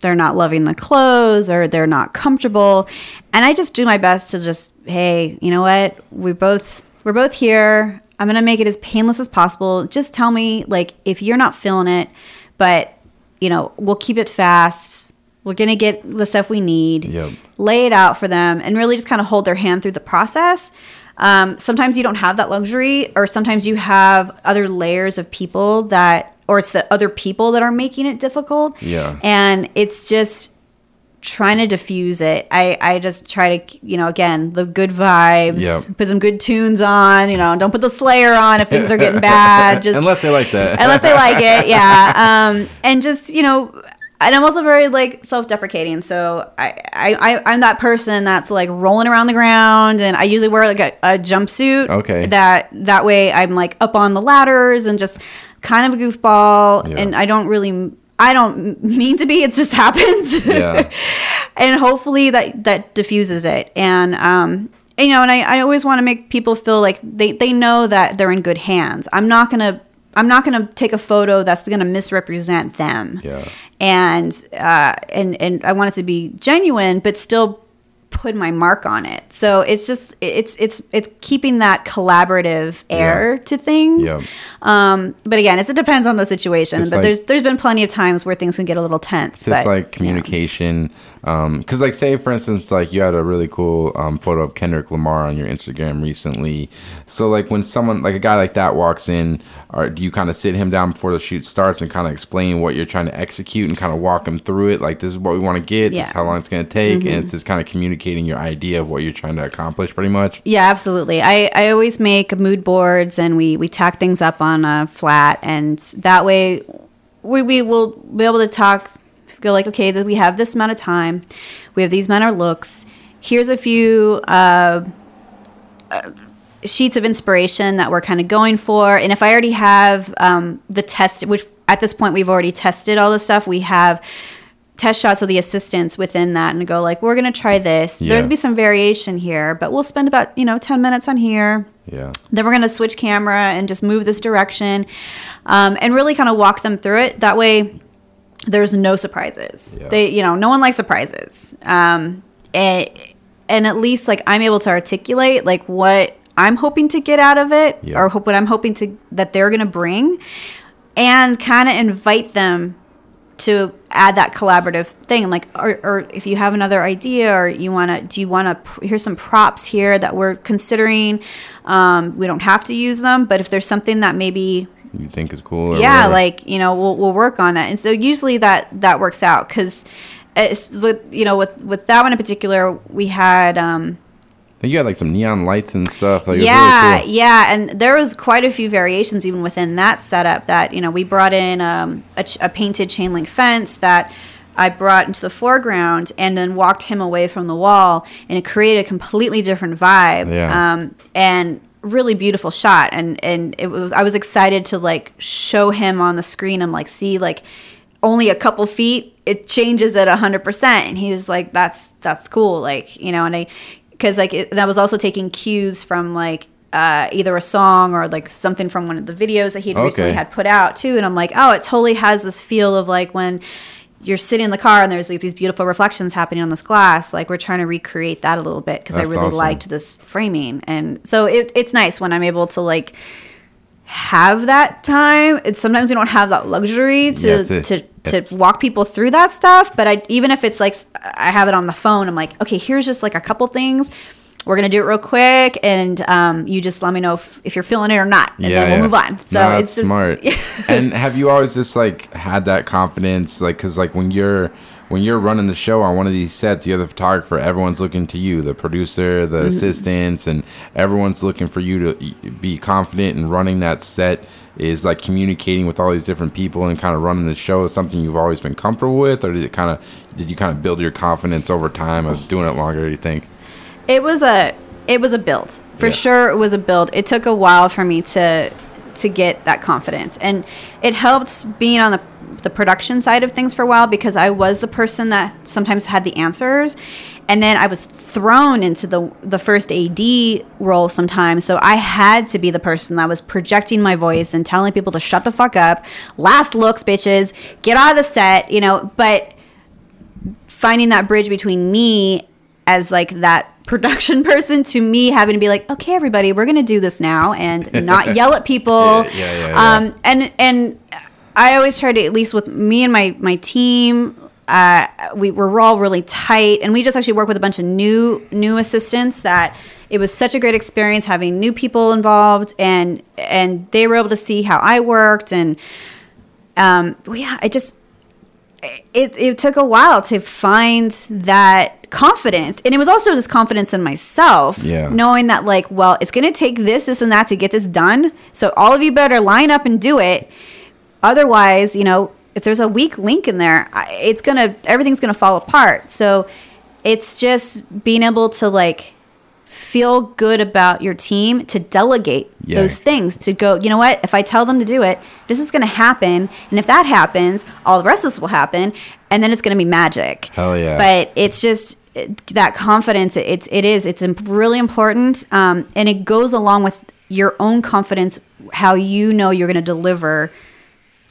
they're not loving the clothes or they're not comfortable. And I just do my best to just, hey, you know what? We both, we're both here. I'm going to make it as painless as possible. Just tell me like, if you're not feeling it, but you know, we'll keep it fast. We're going to get the stuff we need. Yep. Lay it out for them, and really just kind of hold their hand through the process. Um, sometimes you don't have that luxury, or sometimes you have other layers of people that, or it's the other people that are making it difficult. Yeah. And it's just trying to diffuse it. I, I just try to, you know, again, the good vibes. Yep. Put some good tunes on, you know, don't put the Slayer on if things are getting bad. Just, unless they like that. Unless they like it. Yeah. Um, and just, you know, And I'm also very, like, self-deprecating, so I, I, I'm that person that's, like, rolling around the ground, and I usually wear, like, a, a jumpsuit. Okay. That that way I'm, like, up on the ladders and just kind of a goofball, yeah. and I don't really... I don't mean to be. It just happens. Yeah. And hopefully that, that diffuses it. And, um, you know, and I, I always want to make people feel like they, they know that they're in good hands. I'm not going to, I'm not going to take a photo that's going to misrepresent them. Yeah. And, uh, and, and I want it to be genuine, but still put my mark on it. So it's just, it's, it's, it's keeping that collaborative air yeah. to things. Yeah. Um, but again, it's, it depends on the situation, just but like, there's, there's been plenty of times where things can get a little tense. Just but, like communication. You know. Um, cause like say for instance, like you had a really cool, um, photo of Kendrick Lamar on your Instagram recently. So like when someone, like a guy like that walks in, or do you kind of sit him down before the shoot starts and kind of explain what you're trying to execute and kind of walk him through it? Like, this is what we want to get. Yeah. This is how long it's going to take. Mm-hmm. And it's just kind of communicating. Communicating your idea of what you're trying to accomplish, pretty much. Yeah, absolutely. I, I always make mood boards, and we we tack things up on a flat, and that way we we will be able to talk. Go like, okay, we have this amount of time, we have these amount of looks. Here's a few uh, uh, sheets of inspiration that we're kind of going for, and if I already have um, the test, which at this point we've already tested all the stuff, we have. Test shots of the assistants within that and go like, we're going to try this. Yeah. There's going to be some variation here, but we'll spend about, you know, ten minutes on here. Yeah. Then we're going to switch camera and just move this direction um, and really kind of walk them through it. That way there's no surprises. Yeah. They, you know, no one likes surprises. Um, and, and at least like I'm able to articulate like what I'm hoping to get out of it yeah. or hope what I'm hoping to, that they're going to bring and kind of invite them to add that collaborative thing. I'm like, or, or if you have another idea or you want to, do you want to, pr- here's some props here that we're considering. Um, we don't have to use them, but if there's something that maybe you think is cool. Or yeah. Whatever. Like, you know, we'll, we'll work on that. And so usually that, that works out. Cause it's with, you know, with, with that one in particular, we had, um, I think you had like some neon lights and stuff. Like, yeah. It was really cool. Yeah. And there was quite a few variations even within that setup that, you know, we brought in um, a, ch- a painted chain link fence that I brought into the foreground and then walked him away from the wall, and it created a completely different vibe. Yeah. Um, and really beautiful shot. And, and it was, I was excited to like show him on the screen. I'm like, see, like only a couple feet, it changes at a hundred percent. And he was like, that's, that's cool. Like, you know, and I, Because, like, it, and I was also taking cues from, like, uh, either a song or, like, something from one of the videos that he okay. recently had put out, too. And I'm like, oh, it totally has this feel of, like, when you're sitting in the car and there's, like, these beautiful reflections happening on this glass. Like, we're trying to recreate that a little bit because I really awesome. liked this framing. And so it, it's nice when I'm able to, like, have that time. It's sometimes we don't have that luxury to yeah, to, to, yes. to walk people through that stuff, but I even if it's like I have it on the phone, I'm like, okay, here's just like a couple things, we're gonna do it real quick, and um you just let me know if, if you're feeling it or not, and yeah, then we'll yeah. move on. So no, it's just smart. And have you always just like had that confidence, like because like when you're when you're running the show on one of these sets, you're the photographer, everyone's looking to you, the producer, the mm-hmm. assistants, and everyone's looking for you to be confident in running that set. Is like communicating with all these different people and kind of running the show is something you've always been comfortable with, or did it kind of did you kind of build your confidence over time of doing it longer, do you think? It was a it was a build. For yeah. sure it was a build. It took a while for me to to get that confidence. And it helped being on the the production side of things for a while, because I was the person that sometimes had the answers, and then I was thrown into the the first A D role sometimes, so I had to be the person that was projecting my voice and telling people to shut the fuck up, last looks bitches, get out of the set, you know. But finding that bridge between me as like that production person to me having to be like, okay, everybody, we're gonna do this now and not yell at people. Yeah, yeah, yeah, yeah. um and and I always try to, at least with me and my, my team, uh, we were all really tight. And we just actually work with a bunch of new new assistants that it was such a great experience having new people involved. And and they were able to see how I worked. And, um, yeah, I just, it, it took a while to find that confidence. And it was also just confidence in myself, yeah. knowing that, like, well, it's going to take this, this, and that to get this done. So all of you better line up and do it. Otherwise, you know, if there's a weak link in there, it's gonna everything's gonna fall apart. So it's just being able to like feel good about your team, to delegate yeah. those things, to go, you know what, if I tell them to do it, this is going to happen. And if that happens, all the rest of this will happen. And then it's going to be magic. Oh yeah. But it's just it, that confidence. It, it's, it is, it's imp- really important. Um, and it goes along with your own confidence, how you know you're going to deliver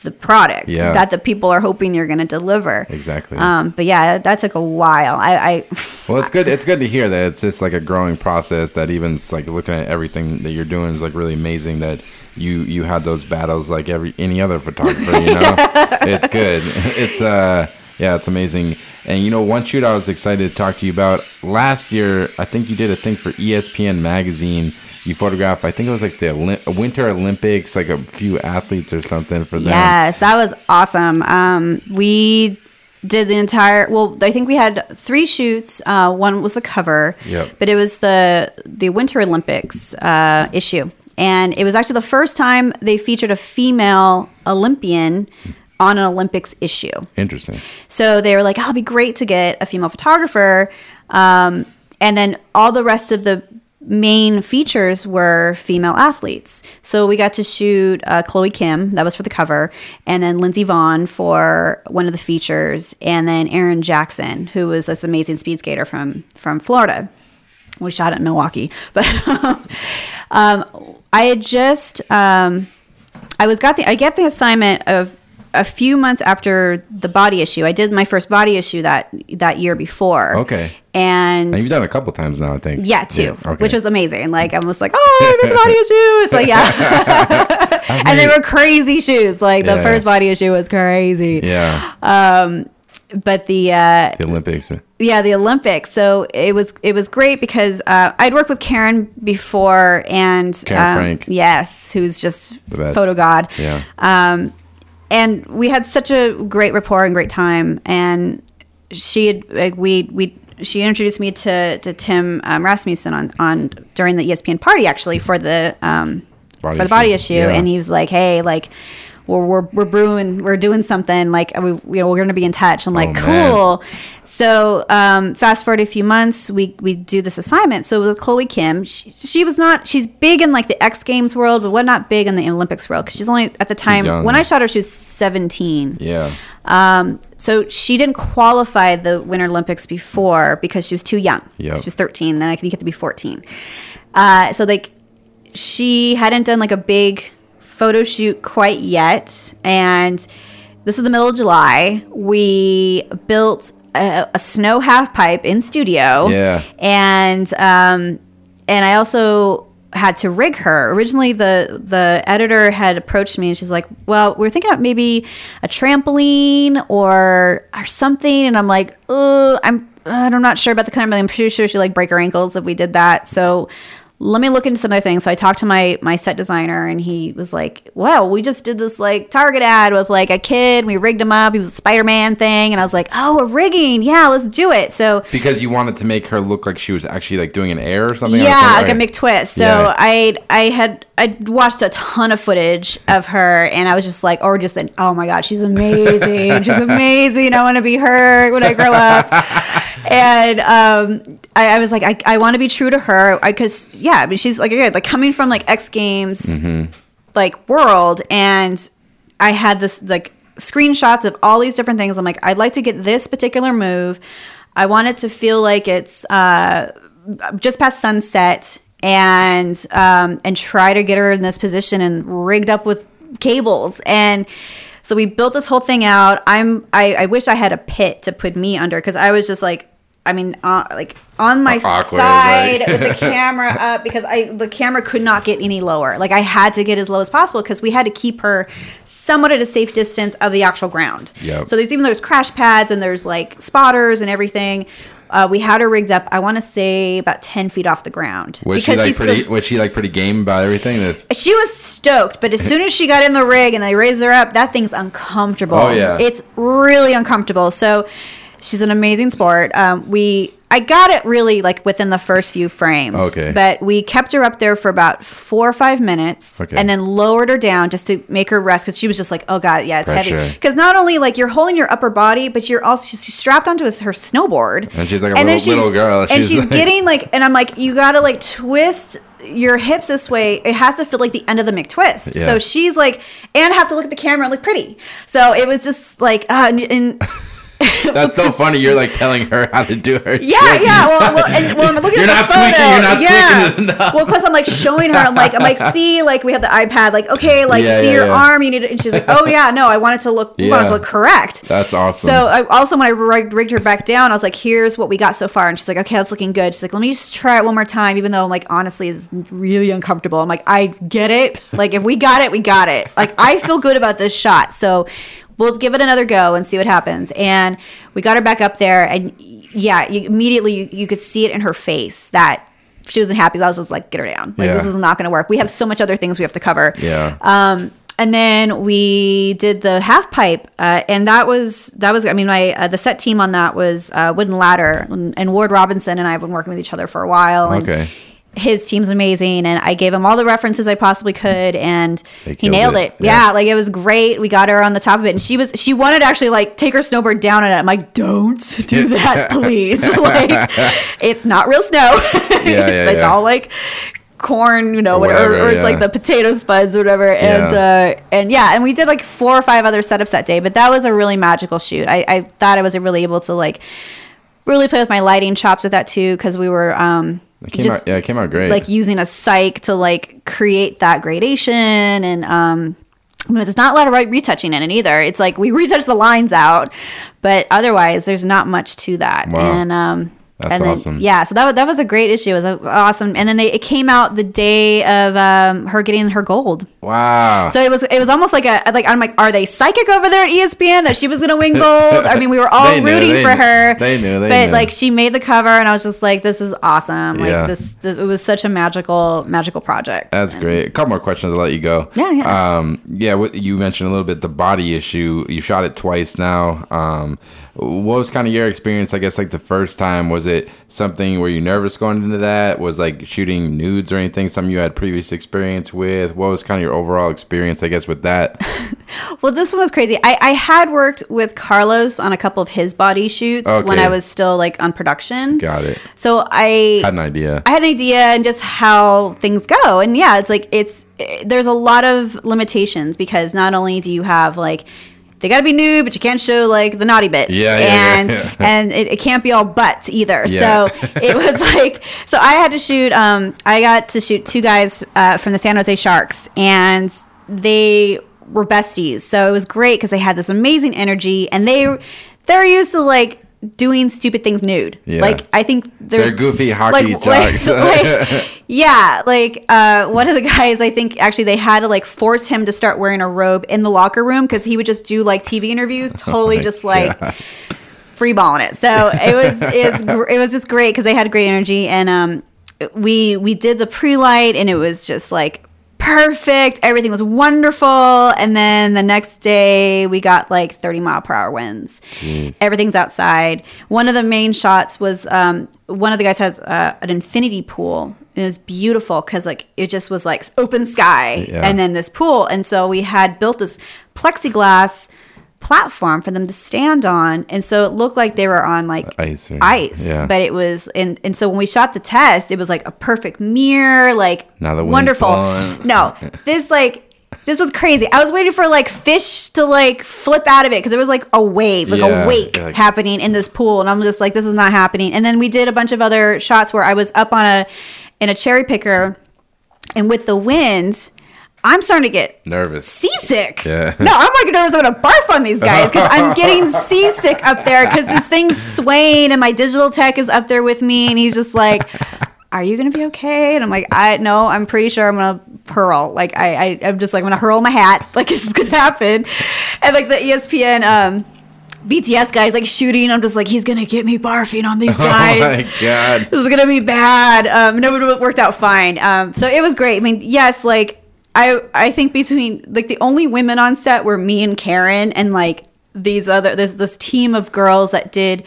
the product yeah. that the people are hoping you're going to deliver. Exactly. Um, but yeah, that took a while. I, I Well, it's good. It's good to hear that it's just like a growing process, that even like looking at everything that you're doing is like really amazing that you, you had those battles like every, any other photographer, you know, yeah. It's good. It's uh yeah, it's amazing. And you know, one shoot I was excited to talk to you about last year, I think you did a thing for E S P N magazine. You photographed, I think it was like the Olymp- Winter Olympics, like a few athletes or something for them. Yes, that was awesome. Um, we did the entire, well, I think we had three shoots. Uh, one was the cover, yep. but it was the, the Winter Olympics uh, issue. And it was actually the first time they featured a female Olympian on an Olympics issue. Interesting. So they were like, oh, it'd be great to get a female photographer. Um, and then all the rest of the main features were female athletes. So we got to shoot uh, Chloe Kim, that was for the cover, and then Lindsey Vonn for one of the features, and then Erin Jackson, who was this amazing speed skater from, from Florida. We shot at Milwaukee. But um, I had just, um, I was got the, I got the assignment of a few months after the body issue. I did my first body issue that, that year before. Okay. And, and you've done it a couple times now, I think. Yeah, two, yeah, okay. Which was amazing. Like, I'm just like, oh, I did a body issue. It's like, yeah. I mean, and they were crazy shoots. Like, yeah, the first body issue was crazy. Yeah. Um, but the uh, the Olympics. Yeah, the Olympics. So it was it was great because uh, I'd worked with Karen before, and Karen um, Frank. Yes, who's just photo god. Yeah. Um, and we had such a great rapport and great time, and she had like we we. She introduced me to, to Tim um, Rasmussen on, on during the E S P N party, actually, for the um, for the body issue, yeah. And he was like, "Hey, like, we're we're, we're brewing, we're doing something. Like, we you know, we're going to be in touch." I'm like, oh, "Cool." Man. So um, fast forward a few months, we we do this assignment. So with Chloe Kim, she, she was not she's big in like the X Games world, but what not big in the Olympics world, because she's only at the time when I shot her, she was seventeen. Yeah. Um, so she didn't qualify the Winter Olympics before because she was too young. Yep. She was thirteen. Then I think it had to be fourteen. Uh, so like she hadn't done like a big photo shoot quite yet. And this is the middle of July. We built a, a snow half pipe in studio. Yeah. And, um, and I also had to rig her. Originally the the editor had approached me and she's like, well, we're thinking about maybe a trampoline or or something, and I'm like, oh, I'm I'm not sure about the kind of, I'm pretty sure she'd like break her ankles if we did that, so let me look into some other things. So I talked to my my set designer, and he was like, wow, we just did this like Target ad with like a kid, we rigged him up, he was a Spider-Man thing, and I was like, oh, a rigging, yeah, let's do it. So because you wanted to make her look like she was actually like doing an air or something, yeah, like a McTwist. So yeah. I I had I watched a ton of footage of her, and I was just like, or just an, oh my god, she's amazing, she's amazing, I want to be her when I grow up. And um, I, I was like, I, I want to be true to her, because yeah, I mean, she's like, like coming from like X Games, mm-hmm. like world, and I had this like screenshots of all these different things. I'm like, I'd like to get this particular move. I want it to feel like it's uh, just past sunset, and um, and try to get her in this position and rigged up with cables. And so we built this whole thing out. I'm I, I wish I had a pit to put me under, because I was just like, I mean, uh, like on my awkward, side like. With the camera up, because I the camera could not get any lower. Like I had to get as low as possible, because we had to keep her somewhat at a safe distance of the actual ground. Yep. So there's even there's crash pads and there's like spotters and everything. Uh, we had her rigged up, I want to say, about ten feet off the ground. Was, because she, like pretty, still, was she like pretty game about everything? That's... She was stoked, but as soon as she got in the rig and they raised her up, that thing's uncomfortable. Oh, yeah. It's really uncomfortable. So she's an amazing sport. Um, we I I got it really like within the first few frames. Okay. But we kept her up there for about four or five minutes okay. and then lowered her down just to make her rest because she was just like, oh God, yeah, it's Pressure. heavy. Because not only like you're holding your upper body, but you're also, she's strapped onto her snowboard. And she's like a and little, she's, little girl. And she's, she's like, getting like, and I'm like, you got to like twist your hips this way. It has to feel like the end of the McTwist. Yeah. So she's like, and have to look at the camera and look pretty. So it was just like, uh, and, and that's so funny. You're like telling her how to do her. Yeah, trick. yeah. Well, well, and, well, I'm looking you're at the not photo. Tweaking, you're not yeah. tweaking enough. Well, because I'm like showing her. I'm like, I'm like, see, like we had the iPad. Like, okay, like yeah, see yeah, your yeah. arm. You need it. And she's like, oh yeah, no, I want it to look, yeah. want it to look correct. That's awesome. So I also when I rigged her back down, I was like, here's what we got so far, and she's like, okay, that's looking good. She's like, let me just try it one more time, even though I'm like, honestly, it's really uncomfortable. I'm like, I get it. Like, if we got it, we got it. Like, I feel good about this shot. So. We'll give it another go and see what happens. And we got her back up there. And, yeah, you, immediately you, you could see it in her face that she wasn't happy. So I was just like, get her down. Like, yeah. this is not going to work. We have so much other things we have to cover. Yeah. Um, and then we did the half pipe. Uh, and that was, that was. I mean, my uh, the set team on that was uh, Wooden Ladder. And, and Ward Robinson and I have been working with each other for a while. And okay. his team's amazing, and I gave him all the references I possibly could, and he nailed it. it. Yeah. yeah, like it was great. We got her on the top of it, and she was she wanted to actually like take her snowboard down, and I'm like, don't do that, please. Like, it's not real snow. yeah, yeah, it's like yeah. all like corn, you know, or whatever, whatever, or it's yeah. like the potato spuds or whatever. And yeah. uh and yeah, and we did like four or five other setups that day, but that was a really magical shoot. I, I thought I was really able to like really play with my lighting chops with that too, because we were. Um, It came just, out, yeah, it came out great. Like using a psych to like create that gradation, and um, I mean, there's not a lot of right retouching in it either. It's like we retouch the lines out, but otherwise there's not much to that. Wow. And um, that's and then, awesome. Yeah, so that that was a great issue. It was awesome. And then they it came out the day of um, her getting her gold. Wow. So it was it was almost like a like I'm like, are they psychic over there at E S P N that she was gonna win gold? I mean, we were all knew, rooting for knew. her. They knew. They but knew. Like she made the cover, and I was just like, this is awesome. Like yeah. this, this, it was such a magical, magical project. That's and, great. A couple more questions. I'll let you go. Yeah, yeah. Um, yeah. What, you mentioned a little bit the body issue. You shot it twice now. Um, what was kind of your experience? I guess like the first time, was it something where you nervous going into that? Was like shooting nudes or anything? Something you had previous experience with? What was kind of your overall experience, I guess, with that? Well, this one was crazy. I, I had worked with Carlos on a couple of his body shoots okay. when I was still like on production. Got it. So I had an idea. I had an idea and just how things go. And yeah, it's like it's it, there's a lot of limitations, because not only do you have like they got to be nude, but you can't show like the naughty bits. Yeah, yeah, and yeah, yeah. and it, it can't be all butts either. Yeah. So it was like, so I had to shoot, um, I got to shoot two guys uh, from the San Jose Sharks, and they were besties. So it was great because they had this amazing energy, and they, they're used to like doing stupid things nude. Yeah. Like, I think there's... They're goofy hockey like, jocks. Like, like, yeah. Like, uh, one of the guys, I think, actually, they had to, like, force him to start wearing a robe in the locker room, because he would just do, like, T V interviews, totally oh just, like, God. free-balling it. So it was it's, it was just great, because they had great energy. And um, we we did the pre-light, and it was just, like, perfect. Everything was wonderful. And then the next day we got like thirty mile per hour winds. Jeez. Everything's outside. One of the main shots was um one of the guys has uh, an infinity pool. It was beautiful because like it just was like open sky yeah. and then this pool. And so we had built this plexiglass platform for them to stand on, and so it looked like they were on like ice, or, ice yeah. but it was and and so when we shot the test, it was like a perfect mirror, like wonderful. No, this like this was crazy. I was waiting for like fish to like flip out of it, because there was like a wave, like yeah, a wake yeah, like, happening in this pool, and I'm just like, this is not happening. And then we did a bunch of other shots where I was up on a in a cherry picker, and with the wind. I'm starting to get nervous, seasick. Yeah. No, I'm like nervous. I'm gonna barf on these guys, because I'm getting seasick up there, because this thing's swaying, and my digital tech is up there with me, and he's just like, "Are you gonna be okay?" And I'm like, "I no, I'm pretty sure I'm gonna hurl. Like I, I I'm just like I'm gonna hurl my hat. Like this is gonna happen." And like the E S P N. um B T S guys like shooting. I'm just like, he's gonna get me barfing on these guys. Oh my God, this is gonna be bad. Um, no, it worked out fine. Um, so it was great. I mean, yes, like. I, I think between like the only women on set were me and Karen, and like these other this this team of girls that did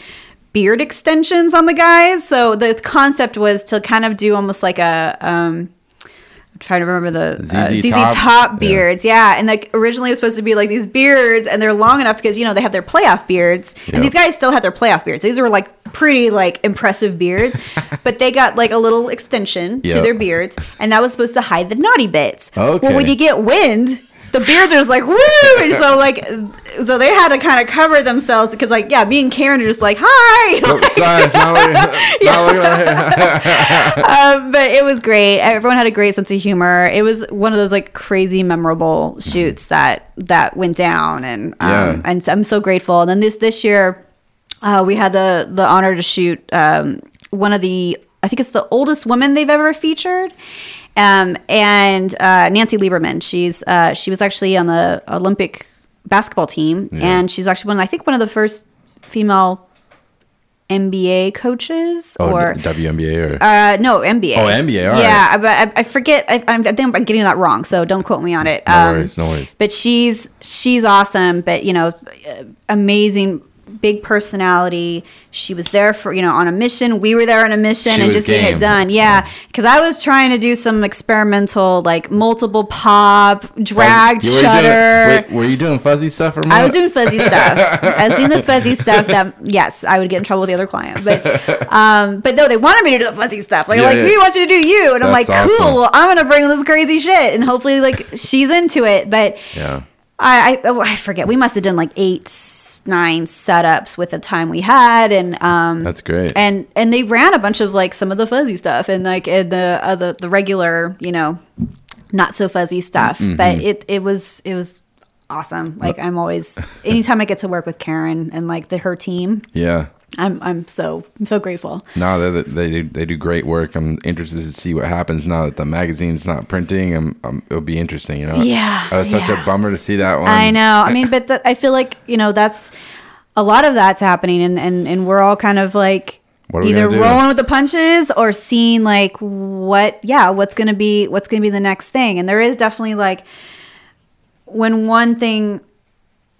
beard extensions on the guys. So the concept was to kind of do almost like a um I'm trying to remember the Z Z, uh, Z Z Top, Top beards. Yeah. yeah. And like originally it was supposed to be like these beards, and they're long enough because, you know, they have their playoff beards, yep. and these guys still had their playoff beards. These were like pretty like impressive beards, but they got like a little extension yep. to their beards, and that was supposed to hide the naughty bits. Okay. Well, when you get wind, the beards are just like, woo! And so, like, so they had to kind of cover themselves because, like, yeah, me and Karen are just like, hi! Like, Oops, sorry. Now we're, now we're um, but it was great. Everyone had a great sense of humor. It was one of those, like, crazy memorable shoots that that went down. And um, yeah. and I'm so grateful. And then this this year, uh, we had the, the honor to shoot um, one of the, I think it's the oldest woman they've ever featured. Um, and uh, Nancy Lieberman, she's uh, she was actually on the Olympic basketball team, yeah. and she's actually one, I think, one of the first female N B A coaches, oh, or W N B A, or uh, no N B A. Oh, N B A, all yeah, right. but I, I forget. I, I think I'm getting that wrong, so don't quote me on it. No um, worries, no worries. But she's she's awesome. But you know, amazing. Big personality. She was there for, you know, on a mission. We were there on a mission she and just game. Getting it done. Yeah. Because yeah. I was trying to do some experimental, like multiple pop, drag, you were shutter. Doing, wait, were you doing fuzzy stuff or not? I was doing fuzzy stuff. I was doing the fuzzy stuff that, yes, I would get in trouble with the other client. But um, but no, they wanted me to do the fuzzy stuff. Like, yeah, like yeah. we want you to do you. And That's I'm like, cool, awesome. Well, I'm going to bring this crazy shit. And hopefully, like, she's into it. But yeah. I, I, I forget. We must have done like eight, nine setups with the time we had, and um, that's great. And and they ran a bunch of like some of the fuzzy stuff, and like and the uh, the, the regular, you know, not so fuzzy stuff. Mm-hmm. But it it was it was awesome. Like I'm always, anytime I get to work with Karen and like the her team. Yeah. I'm I'm so I'm so grateful. No, they they do, they do great work. I'm interested to see what happens now that the magazine's not printing. I'm, I'm it'll be interesting, you know. Yeah, it was such yeah. a bummer to see that one. I know. I mean, but the, I feel like you know that's a lot of that's happening, and and, and we're all kind of like either rolling with the punches or seeing like what yeah what's gonna be what's gonna be the next thing. And there is definitely like when one thing.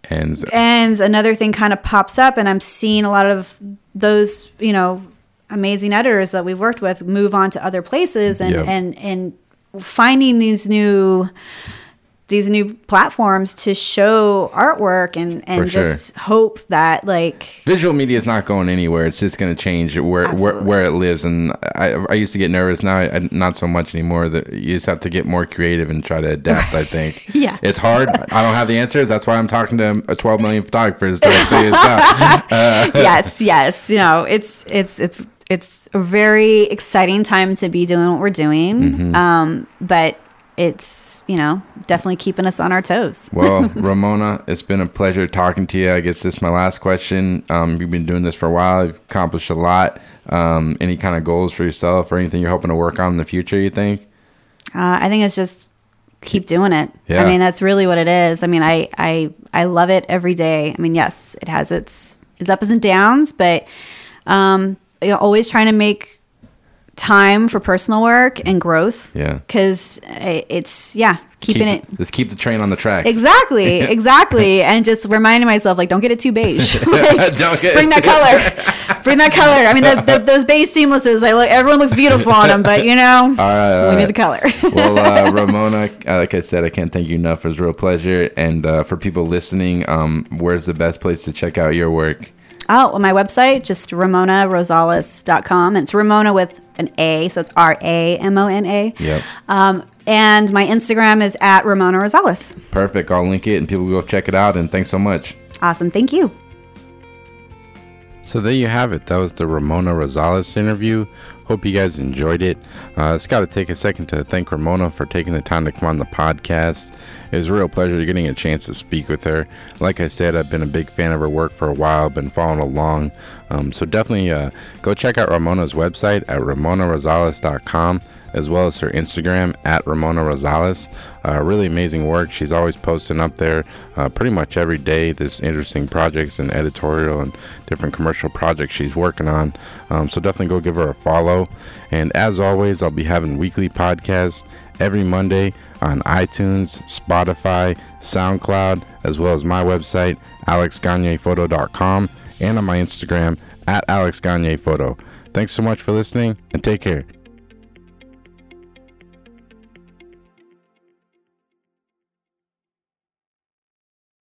Ends. Ends. Another thing kind of pops up, and I'm seeing a lot of those, you know, amazing editors that we've worked with move on to other places, and yep. and and finding these new these new platforms to show artwork, and and For just sure. hope that like visual media is not going anywhere. It's just going to change where, where where it lives. And I I used to get nervous. Now I, not so much anymore. That you just have to get more creative and try to adapt. I think yeah, it's hard. I don't have the answers. That's why I'm talking to a twelve million photographers. To say that. Uh, yes, yes. You know, it's it's it's it's a very exciting time to be doing what we're doing. Mm-hmm. Um, but. It's, you know, definitely keeping us on our toes. Well, Ramona, it's been a pleasure talking to you. I guess this is my last question. Um, you've been doing this for a while. You've accomplished a lot. Um, any kind of goals for yourself or anything you're hoping to work on in the future, you think? Uh, I think it's just keep doing it. Yeah. I mean, that's really what it is. I mean, I, I, I love it every day. I mean, yes, it has its, its ups and downs, but um, you know, always trying to make time for personal work and growth, yeah, because it's yeah keeping keep the, it let's keep the train on the tracks. Exactly exactly and just reminding myself, like, don't get it too beige. Like, don't get bring it that color bring that color I mean the, the, those beige seamlesses, they look, everyone looks beautiful on them, but you know all right, all we right. need the color. Well, uh, Ramona, like I said, I can't thank you enough. It was a real pleasure. And uh, for people listening, um where's the best place to check out your work? Oh, well, my website, just Ramona Rosales dot com. And it's Ramona with an A, so it's R A M O N A. Yep. Um, and my Instagram is at Ramona Rosales. Perfect. I'll link it, and people will go check it out. And thanks so much. Awesome. Thank you. So there you have it. That was the Ramona Rosales interview. Hope you guys enjoyed it. Uh, it's got to take a second to thank Ramona for taking the time to come on the podcast. It was a real pleasure getting a chance to speak with her. Like I said, I've been a big fan of her work for a while. I've been following along. Um, so definitely uh, go check out Ramona's website at Ramona Rosales dot com, as well as her Instagram at Ramona Rosales. Uh, really amazing work. She's always posting up there uh, pretty much every day. There's interesting projects and editorial and different commercial projects she's working on. Um, so definitely go give her a follow. And as always, I'll be having weekly podcasts every Monday on iTunes, Spotify, SoundCloud, as well as my website, alex gagne photo dot com, and on my Instagram at Alex Gagne Photo. Thanks so much for listening, and take care.